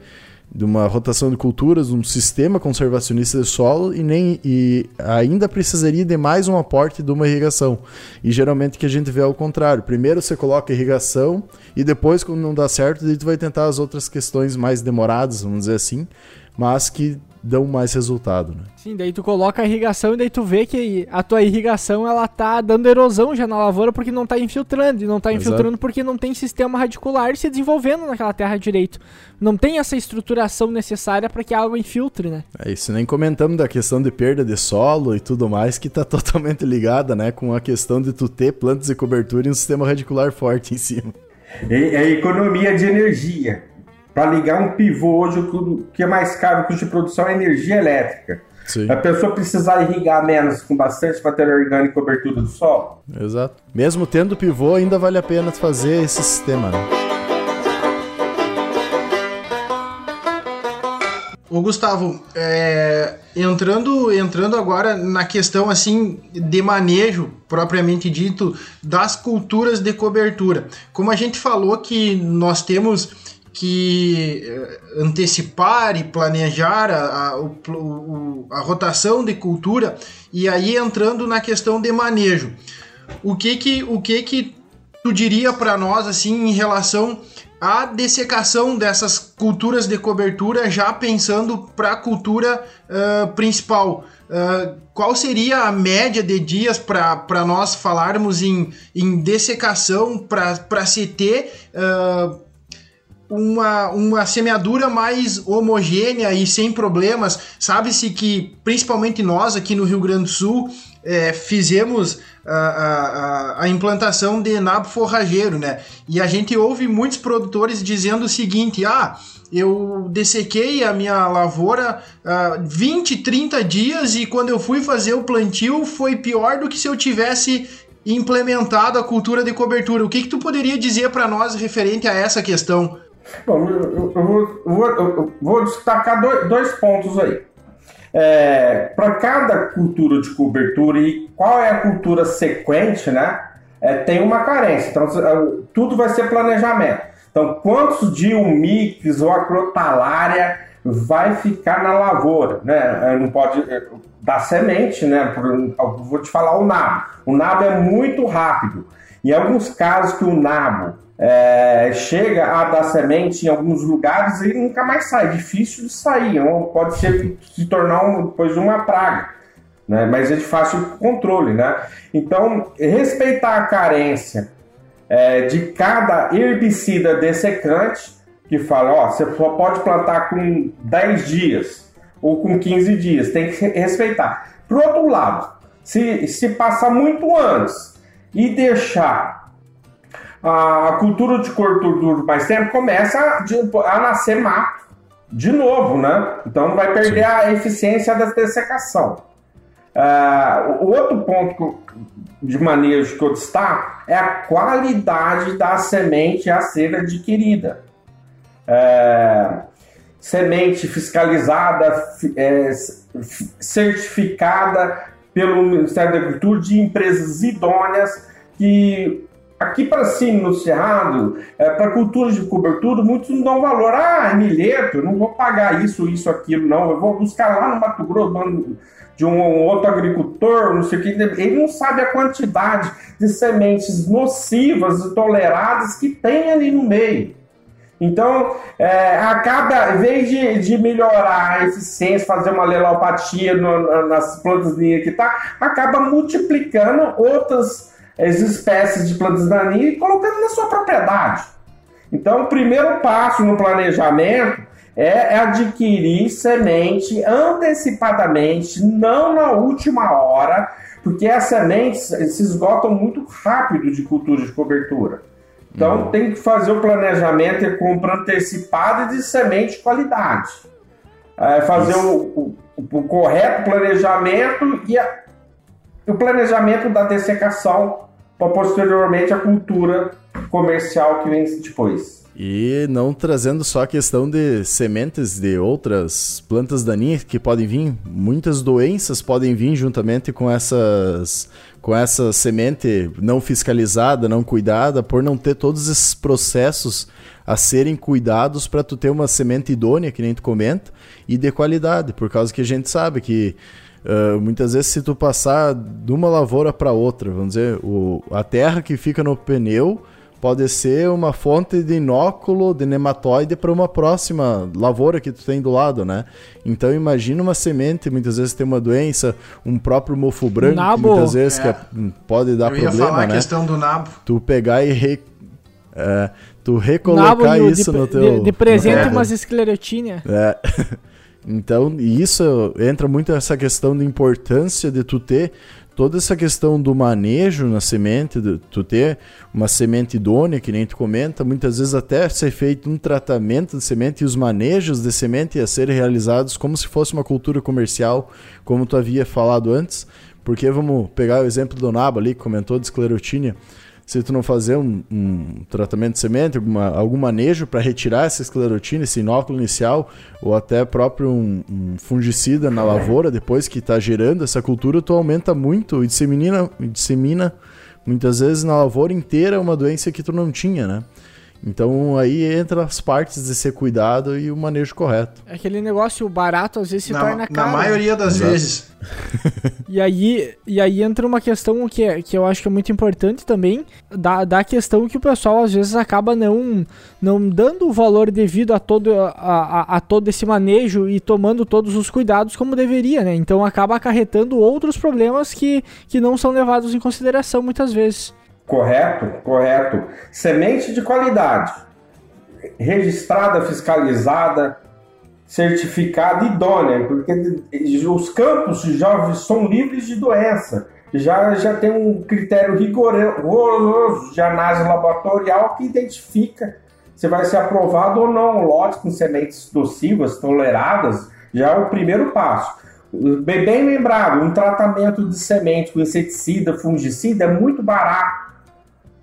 de uma rotação de culturas, um sistema conservacionista de solo, e, nem, e ainda precisaria de mais um aporte de uma irrigação. E geralmente que a gente vê ao contrário. Primeiro você coloca irrigação, e depois, quando não dá certo, daí tu vai tentar as outras questões mais demoradas, vamos dizer assim, mas que dão mais resultado, né? Sim, daí tu coloca a irrigação e daí tu vê que a tua irrigação, ela tá dando erosão já na lavoura porque não tá infiltrando, e não tá Exato. infiltrando porque não tem sistema radicular se desenvolvendo naquela terra direito. Não tem essa estruturação necessária para que a água infiltre, né? É isso, nem comentamos da questão de perda de solo e tudo mais, que tá totalmente ligada, né, com a questão de tu ter plantas de cobertura e um sistema radicular forte em cima. É a economia de energia. Para ligar um pivô hoje, o que é mais caro, o custo de produção é energia elétrica. Sim. A pessoa precisar irrigar menos com bastante matéria orgânica e cobertura do solo. Exato. Mesmo tendo pivô, ainda vale a pena fazer esse sistema, né? Ô Gustavo, é, entrando, entrando agora na questão assim, de manejo, propriamente dito, das culturas de cobertura. Como a gente falou que nós temos que antecipar e planejar a, a, o, a rotação de cultura, e aí entrando na questão de manejo. O que que, o que, que tu diria para nós assim, em relação à dessecação dessas culturas de cobertura, já pensando para a cultura uh, principal? Uh, qual seria a média de dias para nós falarmos em, em dessecação para se ter... Uh, Uma, uma semeadura mais homogênea e sem problemas? Sabe-se que, principalmente nós aqui no Rio Grande do Sul, é, fizemos a, a, a implantação de nabo forrageiro, né? E a gente ouve muitos produtores dizendo o seguinte: ah, eu dessequei a minha lavoura ah, vinte, trinta dias, e quando eu fui fazer o plantio foi pior do que se eu tivesse implementado a cultura de cobertura. O que, que tu poderia dizer para nós referente a essa questão? Bom, eu, eu, vou, eu vou destacar dois, dois pontos aí. É, para cada cultura de cobertura e qual é a cultura sequente, né? É, tem uma carência. Então, tudo vai ser planejamento. Então, quantos dias um mix ou a crotalária vai ficar na lavoura, né? Não pode dar semente, né? Eu vou te falar o nabo. O nabo é muito rápido. Em alguns casos que o nabo É, chega a dar semente em alguns lugares e nunca mais sai, difícil de sair, ou pode ser, se tornar um, depois uma praga, né? Mas é de fácil controle, né? Então, respeitar a carência é, de cada herbicida dessecante, que fala, ó, você só pode plantar com dez dias ou com quinze dias, tem que respeitar. Por outro lado, se, se passar muito antes e deixar a cultura de cobertura mais tempo, começa a, a nascer mato de novo, né? Então não vai perder a eficiência da dessecação. Uh, o outro ponto de manejo que eu destaco é a qualidade da semente a ser adquirida. Uh, semente fiscalizada, é, certificada pelo Ministério da Agricultura de empresas idôneas que Aqui para cima, no Cerrado, é, para culturas de cobertura, muitos não dão valor. Ah, milheto, não vou pagar isso, isso, aquilo, não. Eu vou buscar lá no Mato Grosso, de um outro agricultor, não sei o que. Ele não sabe a quantidade de sementes nocivas e toleradas que tem ali no meio. Então, é, acaba, em vez de, de melhorar a eficiência, fazer uma alelopatia no, nas plantas daninhas que tá, acaba multiplicando outras as espécies de plantas daninhas e colocando na sua propriedade. Então, o primeiro passo no planejamento é adquirir semente antecipadamente, não na última hora, porque as sementes se esgotam muito rápido de culturas de cobertura. Então, tem que fazer o planejamento e compra antecipada de semente de qualidade. É fazer o, o, o correto planejamento e a, o planejamento da dessecação para posteriormente a cultura comercial que vem depois. E não trazendo só a questão de sementes de outras plantas daninhas que podem vir, muitas doenças podem vir juntamente com essas, com essa semente não fiscalizada, não cuidada, por não ter todos esses processos a serem cuidados para tu ter uma semente idônea, que nem tu comenta, e de qualidade, por causa que a gente sabe que Uh, muitas vezes, se tu passar de uma lavoura para outra, vamos dizer, o, a terra que fica no pneu pode ser uma fonte de inóculo, de nematóide para uma próxima lavoura que tu tem do lado, né? Então, imagina uma semente, muitas vezes tem uma doença, um próprio mofo branco, nabo, muitas vezes é. que é, pode dar problema, né? Eu ia falar a questão do nabo. Tu pegar e... Re, é, tu recolocar nabo, isso de, no teu... De, de presente umas esclerotíneas. É... Então, e isso entra muito nessa questão da importância de tu ter toda essa questão do manejo na semente, de tu ter uma semente idônea, que nem tu comenta, muitas vezes até ser feito um tratamento de semente e os manejos de semente a serem realizados como se fosse uma cultura comercial, como tu havia falado antes, porque vamos pegar o exemplo do nabo ali, que comentou de esclerotínia. Se tu não fazer um, um tratamento de semente, alguma, algum manejo para retirar essa esclerotina, esse inóculo inicial, ou até próprio um, um fungicida na lavoura, depois que está gerando essa cultura, tu aumenta muito e dissemina, dissemina muitas vezes na lavoura inteira uma doença que tu não tinha, né? Então aí entra as partes de ser cuidado e o manejo correto. É aquele negócio barato às vezes se na, torna caro. Na maioria das Exato. vezes. E aí, e aí entra uma questão que, é, que eu acho que é muito importante também, da, da questão que o pessoal às vezes acaba não, não dando o valor devido a todo, a, a, a todo esse manejo e tomando todos os cuidados como deveria, né? Então acaba acarretando outros problemas que, que não são levados em consideração muitas vezes. Correto, correto. Semente de qualidade, registrada, fiscalizada, certificada e idônea, porque os campos já são livres de doença, já, já tem um critério rigoroso de análise laboratorial que identifica se vai ser aprovado ou não um lote com sementes nocivas, toleradas, já é o primeiro passo. Bem, bem lembrado, um tratamento de semente com inseticida, fungicida é muito barato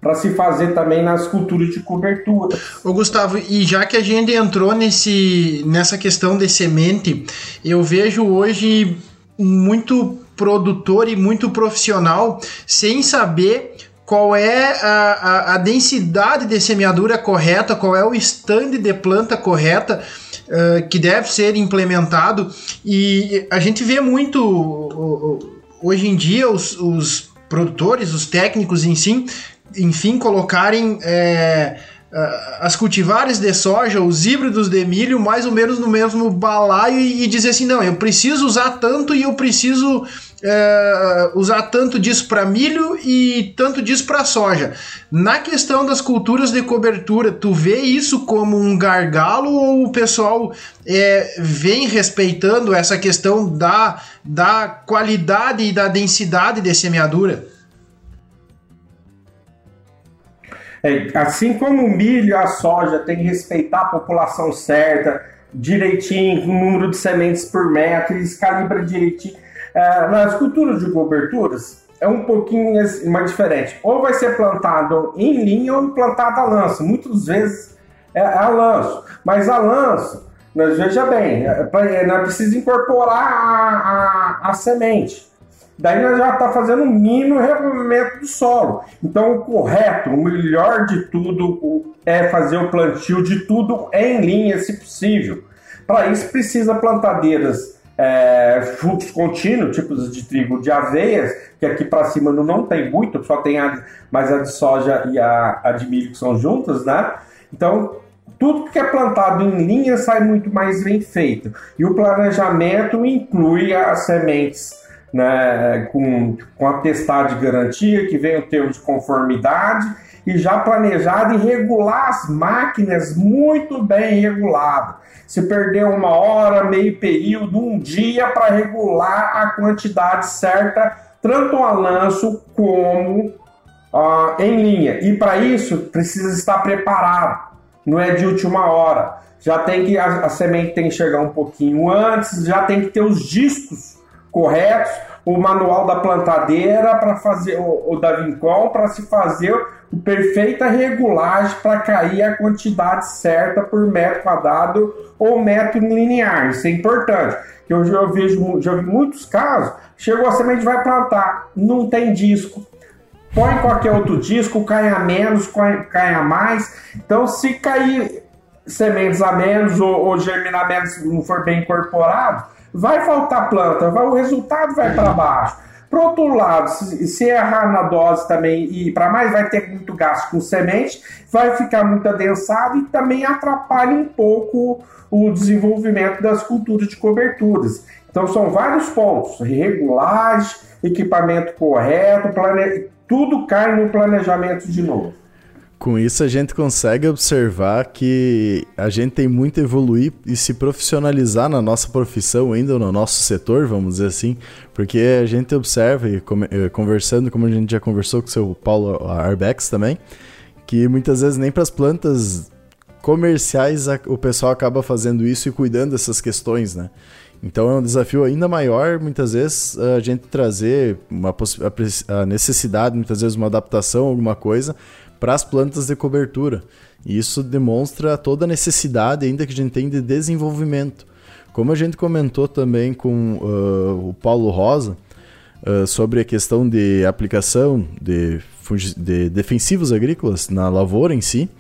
para se fazer também nas culturas de cobertura. Ô Gustavo, e já que a gente entrou nesse, nessa questão de semente, eu vejo hoje muito produtor e muito profissional sem saber qual é a, a, a densidade de semeadura correta, qual é o stand de planta correta uh, que deve ser implementado. E a gente vê muito, hoje em dia, os, os produtores, os técnicos em si, enfim, colocarem é, as cultivares de soja, os híbridos de milho, mais ou menos no mesmo balaio e, e dizer assim, não, eu preciso usar tanto e eu preciso é, usar tanto disso para milho e tanto disso para soja. Na questão das culturas de cobertura, tu vê isso como um gargalo ou o pessoal é, vem respeitando essa questão da, da qualidade e da densidade de semeadura? Assim como o milho, a soja tem que respeitar a população certa, direitinho, o número de sementes por metro, eles calibram direitinho. É, nas culturas de coberturas é um pouquinho mais diferente. Ou vai ser plantado em linha ou plantado a lanço. Muitas vezes é a lanço. Mas a lanço, veja bem, é, é, é preciso incorporar a, a, a semente. daí nós já está fazendo um mínimo regulamento do solo. Então, o correto, o melhor de tudo é fazer o plantio de tudo em linha, se possível. Para isso, precisa plantadeiras é, fluxo contínuo, tipos de trigo de aveias, que aqui para cima não tem muito, só tem a, mais a de soja e a, a de milho que são juntas, né? Então, tudo que é plantado em linha sai muito mais bem feito. E o planejamento inclui as sementes, né, com, com atestado de garantia, que vem o termo de conformidade, e já planejado e regular as máquinas muito bem regulado. Se perder uma hora, meio período, um dia para regular a quantidade certa, tanto a lanço como ah, em linha. E para isso precisa estar preparado. Não é de última hora. Já tem que a, a semente tem que chegar um pouquinho antes, já tem que ter os discos corretos, o manual da plantadeira para fazer o, o da Vincom para se fazer a perfeita regulagem para cair a quantidade certa por metro quadrado ou metro linear. Isso é importante. Eu já vejo, já vi muitos casos. Chegou a semente, vai plantar, não tem disco. Põe qualquer outro disco, cai a menos, cai a mais. Então, se cair sementes a menos ou, ou germinar menos, não for bem incorporado, vai faltar planta, vai, o resultado vai para baixo. Por outro lado, se, se errar na dose também e para mais, vai ter muito gasto com semente, vai ficar muito adensado e também atrapalha um pouco o desenvolvimento das culturas de coberturas. Então, são vários pontos: regulagem, equipamento correto, planejamento. Tudo cai no planejamento de novo. Com isso, a gente consegue observar que a gente tem muito a evoluir e se profissionalizar na nossa profissão, ainda no nosso setor, vamos dizer assim, porque a gente observa, e conversando, como a gente já conversou com o seu Paulo Arbex também, que muitas vezes nem para as plantas comerciais o pessoal acaba fazendo isso e cuidando dessas questões, né? Então é um desafio ainda maior, muitas vezes, a gente trazer uma poss- a necessidade, muitas vezes uma adaptação, alguma coisa, para as plantas de cobertura. E isso demonstra toda a necessidade ainda que a gente tem de desenvolvimento. Como a gente comentou também com uh, o Paulo Rosa, uh, sobre a questão de aplicação de, fung- de defensivos agrícolas na lavoura em si,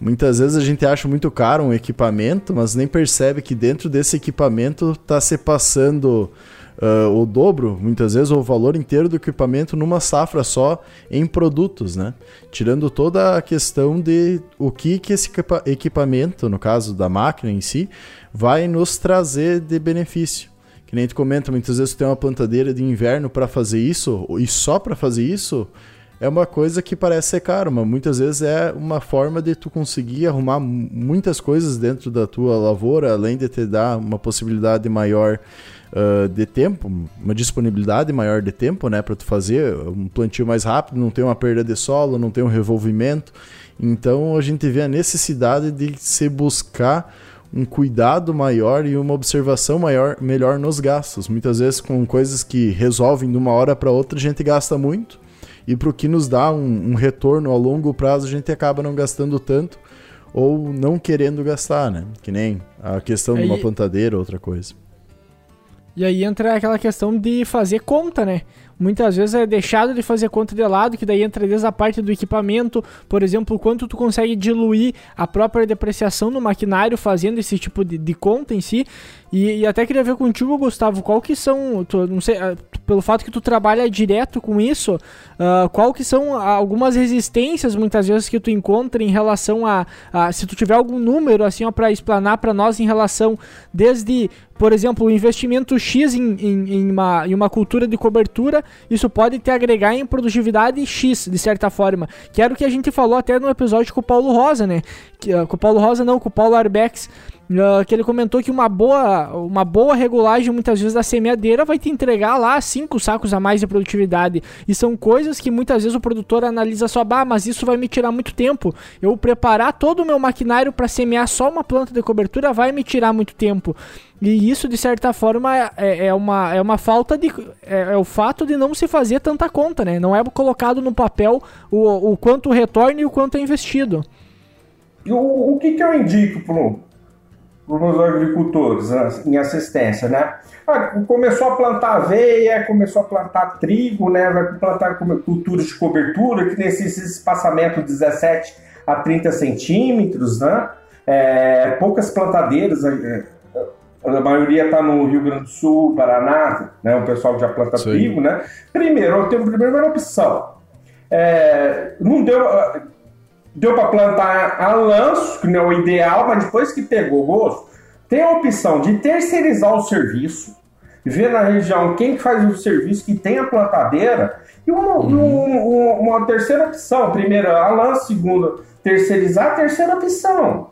muitas vezes a gente acha muito caro um equipamento, mas nem percebe que dentro desse equipamento está se passando uh, o dobro, muitas vezes, ou o valor inteiro do equipamento numa safra só em produtos, né? Tirando toda a questão de o que, que esse equipamento, no caso da máquina em si, vai nos trazer de benefício. Que nem tu comenta, muitas vezes tu tem uma plantadeira de inverno para fazer isso, e só para fazer isso... É uma coisa que parece ser caro, mas muitas vezes é uma forma de tu conseguir arrumar muitas coisas dentro da tua lavoura, além de te dar uma possibilidade maior uh, de tempo, uma disponibilidade maior de tempo, né, para tu fazer um plantio mais rápido, não tem uma perda de solo, não tem um revolvimento. Então a gente vê a necessidade de se buscar um cuidado maior e uma observação maior, melhor nos gastos. Muitas vezes com coisas que resolvem de uma hora para outra a gente gasta muito. E para o que nos dá um, um retorno a longo prazo, a gente acaba não gastando tanto ou não querendo gastar, né? Que nem a questão aí, de uma plantadeira, outra coisa. E aí entra aquela questão de fazer conta, né? Muitas vezes é deixado de fazer conta de lado, que daí entra desde a parte do equipamento, por exemplo, quanto tu consegue diluir a própria depreciação no maquinário fazendo esse tipo de, de conta em si. E, e até queria ver contigo, Gustavo, qual que são, tu, não sei, pelo fato que tu trabalha direto com isso, uh, qual que são algumas resistências muitas vezes que tu encontra em relação a, a se tu tiver algum número assim para explanar para nós em relação desde, por exemplo, o investimento X em, em, em, uma, em uma cultura de cobertura, isso pode te agregar em produtividade X, de certa forma. Que era o que a gente falou até no episódio com o Paulo Rosa, né? Que, uh, com o Paulo Rosa não, com o Paulo Arbex, uh, que ele comentou que uma boa, uma boa regulagem, muitas vezes, da semeadeira vai te entregar lá cinco sacos a mais de produtividade. E são coisas que, muitas vezes, o produtor analisa só, bah, mas isso vai me tirar muito tempo. Eu preparar todo o meu maquinário para semear só uma planta de cobertura vai me tirar muito tempo. E isso, de certa forma, é, é, uma, é uma falta de... É, é o fato de não se fazer tanta conta, né? Não é colocado no papel o, o quanto retorna e o quanto é investido. O, o que, que eu indico para os agricultores em assistência, né? Ah, começou a plantar aveia, começou a plantar trigo, né? Vai plantar culturas de cobertura que necessita espaçamento de dezessete a trinta centímetros, né? É, poucas plantadeiras, a maioria está no Rio Grande do Sul, Paraná, né? O pessoal já planta Sim. trigo, né? Primeiro, teve a primeira opção. É, não deu... Deu para plantar a lanço, que não é o ideal, mas depois que pegou o gosto, tem a opção de terceirizar o serviço, ver na região quem que faz o serviço, que tem a plantadeira, e uma, uhum. um, um, uma terceira opção. Primeira, a lanço, segunda, terceirizar, terceira opção.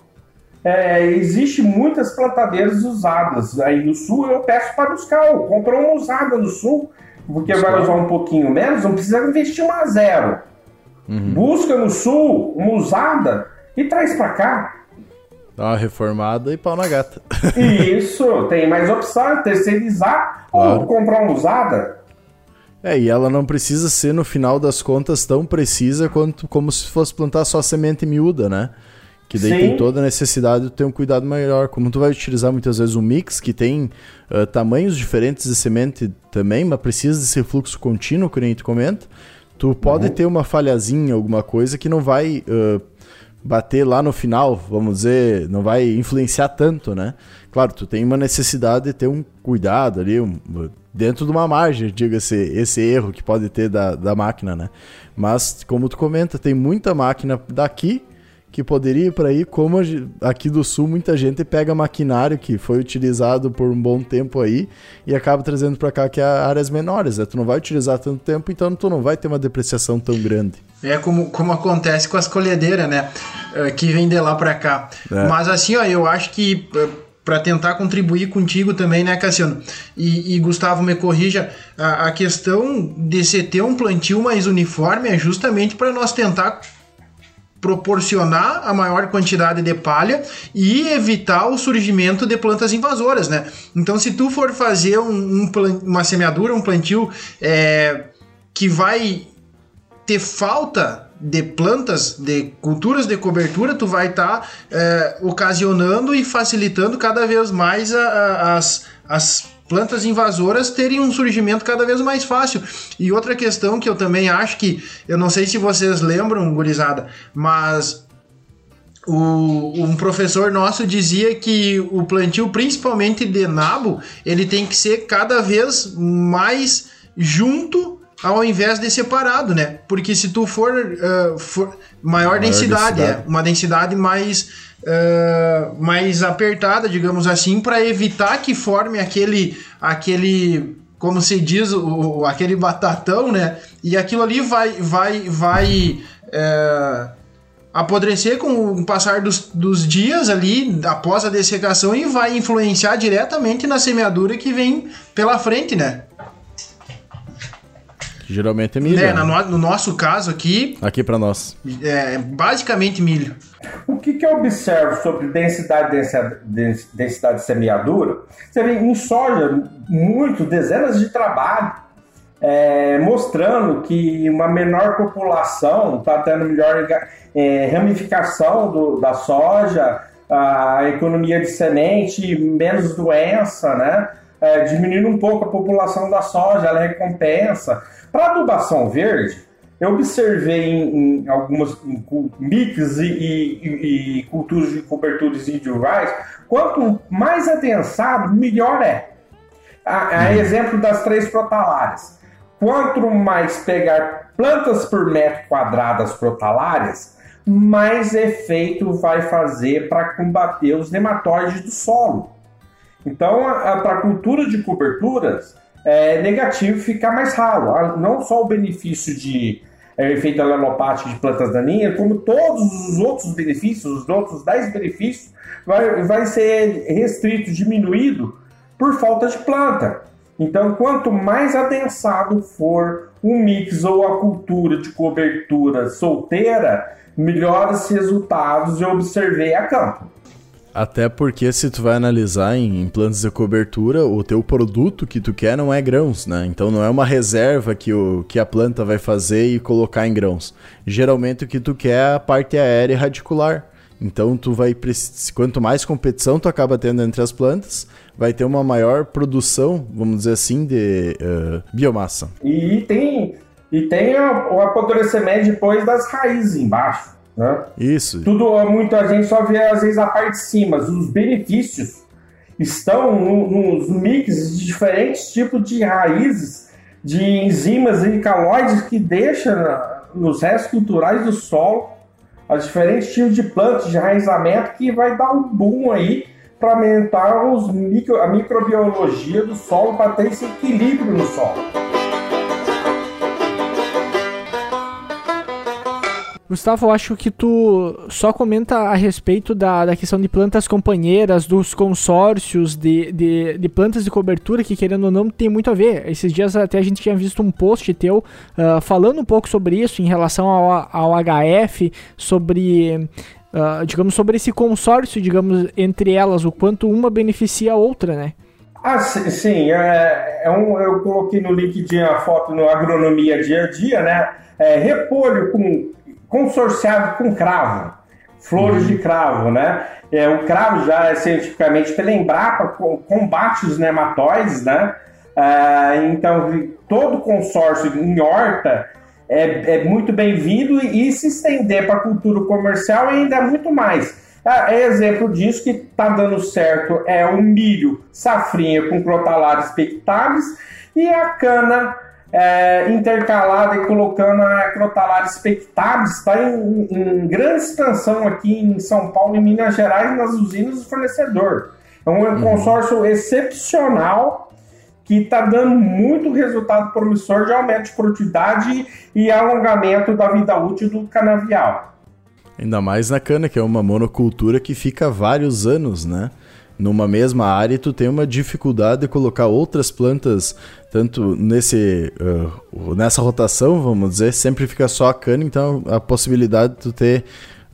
É, Existem muitas plantadeiras usadas aí no sul, eu peço para buscar, compra uma usada no sul, porque Escolha. vai usar um pouquinho menos, não precisa investir uma zero. Uhum. Busca no sul uma usada e traz pra cá. Dá uma reformada e pau na gata. Isso, tem mais opção, terceirizar claro. ou comprar uma usada. É, e ela não precisa ser, no final das contas, tão precisa quanto como se fosse plantar só semente miúda, né? Que daí Sim. tem toda a necessidade de ter um cuidado maior. Como tu vai utilizar muitas vezes um mix que tem uh, tamanhos diferentes de semente também, mas precisa desse fluxo contínuo, que nem tu comenta. Tu pode uhum. ter uma falhazinha, alguma coisa que não vai uh, bater lá no final, vamos dizer, não vai influenciar tanto, né? Claro, tu tem uma necessidade de ter um cuidado ali, um, dentro de uma margem, diga-se, esse erro que pode ter da, da máquina, né? Mas, como tu comenta, tem muita máquina daqui que poderia ir para aí, como aqui do sul muita gente pega maquinário que foi utilizado por um bom tempo aí e acaba trazendo para cá, que é áreas menores, né? Tu não vai utilizar tanto tempo, então tu não vai ter uma depreciação tão grande. É como, como acontece com as colhedeiras, né? Que vem de lá para cá. É. Mas assim, ó, eu acho que para tentar contribuir contigo também, né, Cassiano? E, e Gustavo, me corrija, a, a questão de se ter um plantio mais uniforme é justamente para nós tentar proporcionar a maior quantidade de palha e evitar o surgimento de plantas invasoras, né? Então, se tu for fazer um, um, uma semeadura, um plantio é, que vai ter falta de plantas, de culturas de cobertura, tu vai estar tá, é, ocasionando e facilitando cada vez mais a, a, as, as plantas invasoras terem um surgimento cada vez mais fácil. E outra questão que eu também acho que, eu não sei se vocês lembram, gurizada, mas o, um professor nosso dizia que o plantio, principalmente de nabo, ele tem que ser cada vez mais junto ao invés de separado, né? Porque se tu for, uh, for maior, maior densidade, densidade. É, uma densidade mais, uh, mais apertada, digamos assim, para evitar que forme aquele, aquele, como se diz, o, aquele batatão, né? E aquilo ali vai, vai, vai uh, apodrecer com o passar dos, dos dias ali, após a dessecação, e vai influenciar diretamente na semeadura que vem pela frente, né? Geralmente é milho. É, né? no, no nosso caso aqui... Aqui para nós. É basicamente milho. O que, que eu observo sobre densidade, densidade, densidade de semeadura? Você vê em soja, muito, dezenas de trabalho, é, mostrando que uma menor população está tendo melhor é, ramificação do, da soja, a economia de semente, menos doença, né? É, diminuindo um pouco a população da soja, ela recompensa. Para adubação verde, eu observei em, em algumas em mix e, e, e culturas de coberturas individuais, quanto mais adensado, melhor é. A, a exemplo das três protalárias. Quanto mais pegar plantas por metro quadrado as protalárias, mais efeito vai fazer para combater os nematóides do solo. Então, para a cultura de coberturas, é negativo ficar mais ralo. Não só o benefício de é, efeito alelopático de plantas daninhas, como todos os outros benefícios, os outros dez benefícios, vai, vai ser restrito, diminuído por falta de planta. Então, quanto mais adensado for o mix ou a cultura de cobertura solteira, melhores resultados eu observei a campo. Até porque se tu vai analisar em plantas de cobertura, o teu produto que tu quer não é grãos, né? Então não é uma reserva que, o, que a planta vai fazer e colocar em grãos. Geralmente o que tu quer é a parte aérea e radicular. Então, tu vai, quanto mais competição tu acaba tendo entre as plantas, vai ter uma maior produção, vamos dizer assim, de uh, biomassa. E tem, e tem a, o apodrecimento depois das raízes embaixo, né? Isso. Tudo, muita gente só vê, às vezes, a parte de cima. Os benefícios estão no, nos mix de diferentes tipos de raízes, de enzimas e calóides que deixam na, nos restos culturais do solo, os diferentes tipos de plantas de enraizamento que vai dar um boom aí para aumentar os micro, a microbiologia do solo, para ter esse equilíbrio no solo. Gustavo, eu acho que tu só comenta a respeito da, da questão de plantas companheiras, dos consórcios de, de, de plantas de cobertura, que querendo ou não tem muito a ver. Esses dias até a gente tinha visto um post teu uh, falando um pouco sobre isso em relação ao, ao H F, sobre... Uh, digamos, sobre esse consórcio, digamos, entre elas, o quanto uma beneficia a outra, né? Ah, sim, é, é um, eu coloquei no LinkedIn a foto no Agronomia Dia a Dia, né? É, repolho com, consorciado com cravo, flores uhum. de cravo, né? É, o cravo já é cientificamente pela Embrapa, combate os nematóides, né? Ah, então, todo consórcio em horta É, é muito bem-vindo e se estender para a cultura comercial ainda é muito mais. É exemplo disso que está dando certo é o milho safrinha com crotalares pectáveis e a cana é, intercalada e colocando a crotalares pectáveis, está em, em grande expansão aqui em São Paulo e Minas Gerais nas usinas do fornecedor. É um uhum. consórcio excepcional que está dando muito resultado promissor de aumento de produtividade e alongamento da vida útil do canavial. Ainda mais na cana, que é uma monocultura que fica vários anos, né? Numa mesma área, tu tem uma dificuldade de colocar outras plantas, tanto nesse, uh, nessa rotação, vamos dizer, sempre fica só a cana, então a possibilidade de tu ter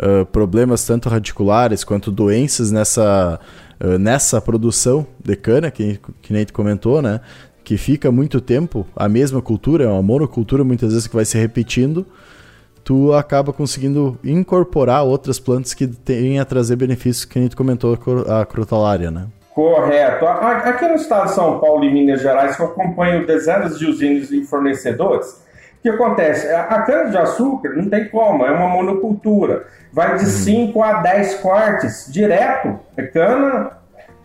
uh, problemas tanto radiculares quanto doenças nessa... nessa produção de cana, que, que nem tu comentou, né? Que fica muito tempo, a mesma cultura, é uma monocultura muitas vezes que vai se repetindo, tu acaba conseguindo incorporar outras plantas que têm a trazer benefícios, que nem tu comentou, a crotalária, né? Correto. Aqui no estado de São Paulo e Minas Gerais, que eu acompanho dezenas de usinas e fornecedores, o que acontece? A cana-de-açúcar não tem como, é uma monocultura. Vai de cinco a dez cortes direto, é cana,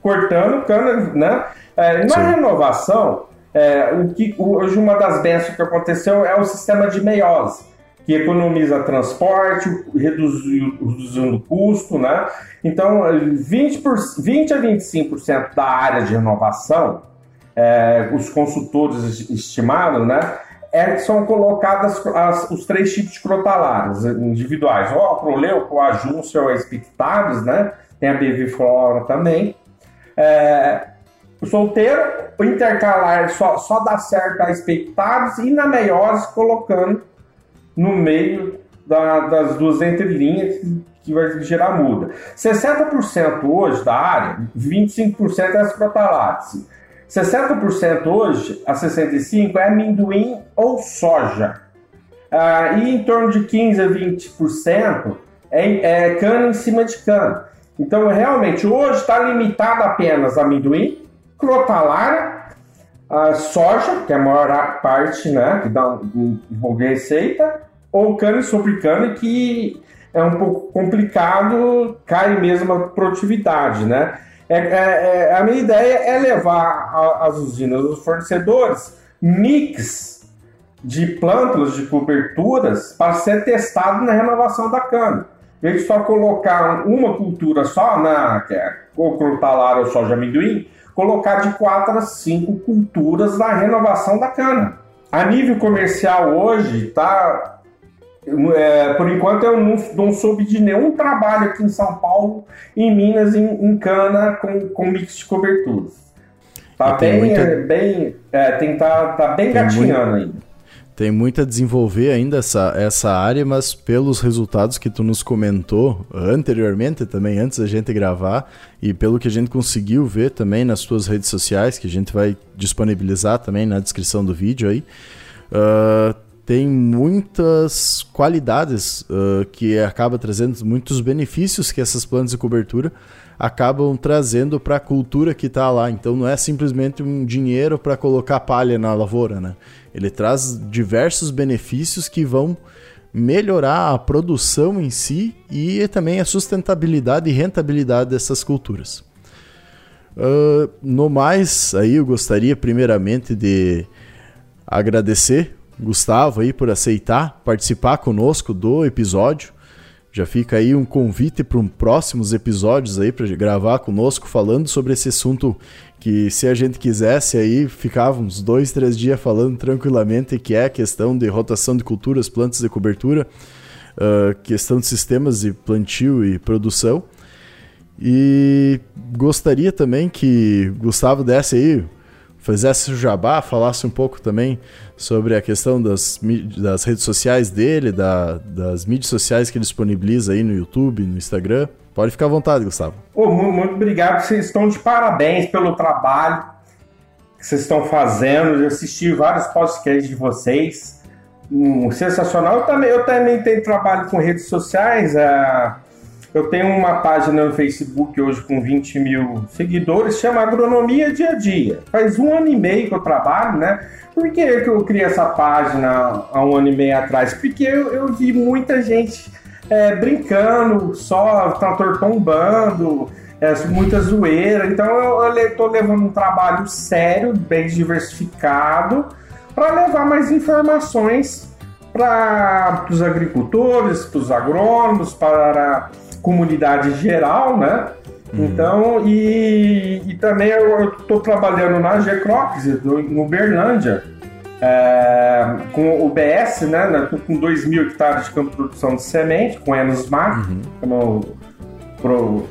cortando cana, né? É, na renovação, é, o que, hoje uma das bênçãos que aconteceu é o sistema de meiose, que economiza transporte, reduz, reduzindo o custo, né? Então, vinte, por, vinte a vinte e cinco por cento da área de renovação, é, os consultores estimaram, né? É que são colocadas as, os três tipos de crotalares individuais. O acroleu, o ajúncio, o espectáveis, né? Tem a beviflora também. É, o solteiro, o intercalar só, só dá certo a espectáveis e na meiose colocando no meio da, das duas entrelinhas que, que vai gerar muda. sessenta por cento hoje da área, vinte e cinco por cento é as crotalares. sessenta por cento hoje, a sessenta e cinco por cento, é amendoim ou soja. Ah, e em torno de quinze por cento a vinte por cento é, é cana em cima de cana. Então, realmente, hoje está limitado apenas a amendoim, crotalária, a soja, que é a maior parte, né, que dá um, um, receita, ou cana e sobrecana, que é um pouco complicado, cai mesmo a produtividade, né? É, é, é, a minha ideia é levar a, as usinas dos fornecedores mix de plântulas, de coberturas, para ser testado na renovação da cana. Em vez de só colocar uma cultura só, na, que é ou crotalária ou soja amendoim, colocar de quatro a cinco culturas na renovação da cana. A nível comercial hoje, tá, é, por enquanto eu não, não soube de nenhum trabalho aqui em São Paulo, em Minas, em, em cana com, com mix de coberturas. Tá bem, muita... bem, é, tem, tá, tá bem gatinhando ainda. Tem muito a desenvolver ainda essa, essa área, mas pelos resultados que tu nos comentou anteriormente também, antes da gente gravar, e pelo que a gente conseguiu ver também nas tuas redes sociais, que a gente vai disponibilizar também na descrição do vídeo aí, uh, tem muitas qualidades uh, que acaba trazendo muitos benefícios que essas plantas de cobertura acabam trazendo para a cultura que está lá. Então não é simplesmente um dinheiro para colocar palha na lavoura, né? Ele traz diversos benefícios que vão melhorar a produção em si e também a sustentabilidade e rentabilidade dessas culturas. Uh, no mais, aí eu gostaria primeiramente de agradecer Gustavo aí por aceitar participar conosco do episódio. Já fica aí um convite para um próximos episódios aí para gravar conosco falando sobre esse assunto que, se a gente quisesse, aí ficava uns dois, três dias falando tranquilamente, que é a questão de rotação de culturas, plantas de cobertura, uh, questão de sistemas de plantio e produção. E gostaria também que Gustavo desse aí, fizesse o jabá, falasse um pouco também sobre a questão das, das redes sociais dele, da, das mídias sociais que ele disponibiliza aí no YouTube, no Instagram. Pode ficar à vontade, Gustavo. Oh, muito obrigado, vocês estão de parabéns pelo trabalho que vocês estão fazendo. Eu assisti vários podcasts de vocês, hum, sensacional. Eu também, eu também tenho trabalho com redes sociais, ah, eu tenho uma página no Facebook hoje com vinte mil seguidores, chama Agronomia Dia a Dia. Faz um ano e meio que eu trabalho, né? Por que eu criei essa página há um ano e meio atrás? Porque eu, eu vi muita gente é, brincando, só trator tombando, é, muita zoeira. Então eu estou levando um trabalho sério, bem diversificado, para levar mais informações para os agricultores, para os agrônomos, para comunidade geral, né? Uhum. Então, e, e também eu estou trabalhando na G-Crox, em Uberlândia, é, com o B S, né? Com dois mil hectares de campo de produção de semente, com Enosmar, uhum, como pro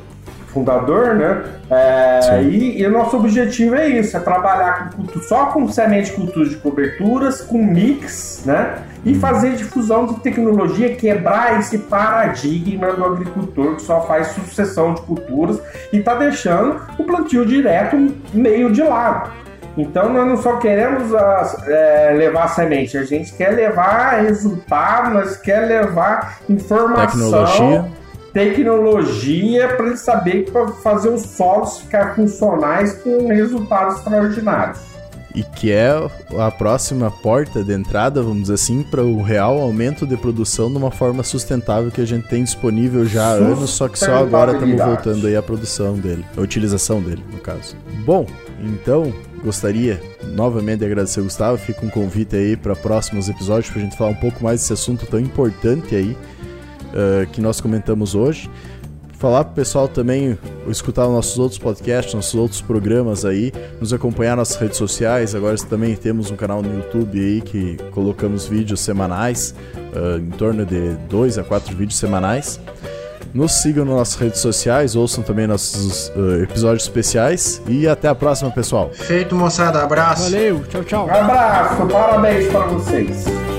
fundador, né? É, e, e o nosso objetivo é isso, é trabalhar com, só com semente, cultura de coberturas, com mix, né? E fazer difusão de tecnologia, quebrar esse paradigma do agricultor que só faz sucessão de culturas e está deixando o plantio direto meio de lado. Então nós não só queremos as, é, levar semente, a gente quer levar resultado, nós quer levar informação, tecnologia, tecnologia para ele saber, para fazer os solos ficar funcionais com resultados extraordinários. E que é a próxima porta de entrada, vamos dizer assim, para o real aumento de produção de uma forma sustentável que a gente tem disponível já há anos, só que só agora estamos voltando aí à produção dele, a utilização dele, no caso. Bom, então gostaria novamente de agradecer ao Gustavo, fica um convite aí para próximos episódios para a gente falar um pouco mais desse assunto tão importante aí uh, que nós comentamos hoje. Falar pro pessoal também, escutar nossos outros podcasts, nossos outros programas aí, nos acompanhar nas redes sociais. Agora também temos um canal no YouTube aí que colocamos vídeos semanais, uh, em torno de dois a quatro vídeos semanais. Nos sigam nas nossas redes sociais, ouçam também nossos uh, episódios especiais e até a próxima, pessoal. Feito, moçada. Abraço. Valeu, tchau, tchau. Abraço, parabéns para vocês.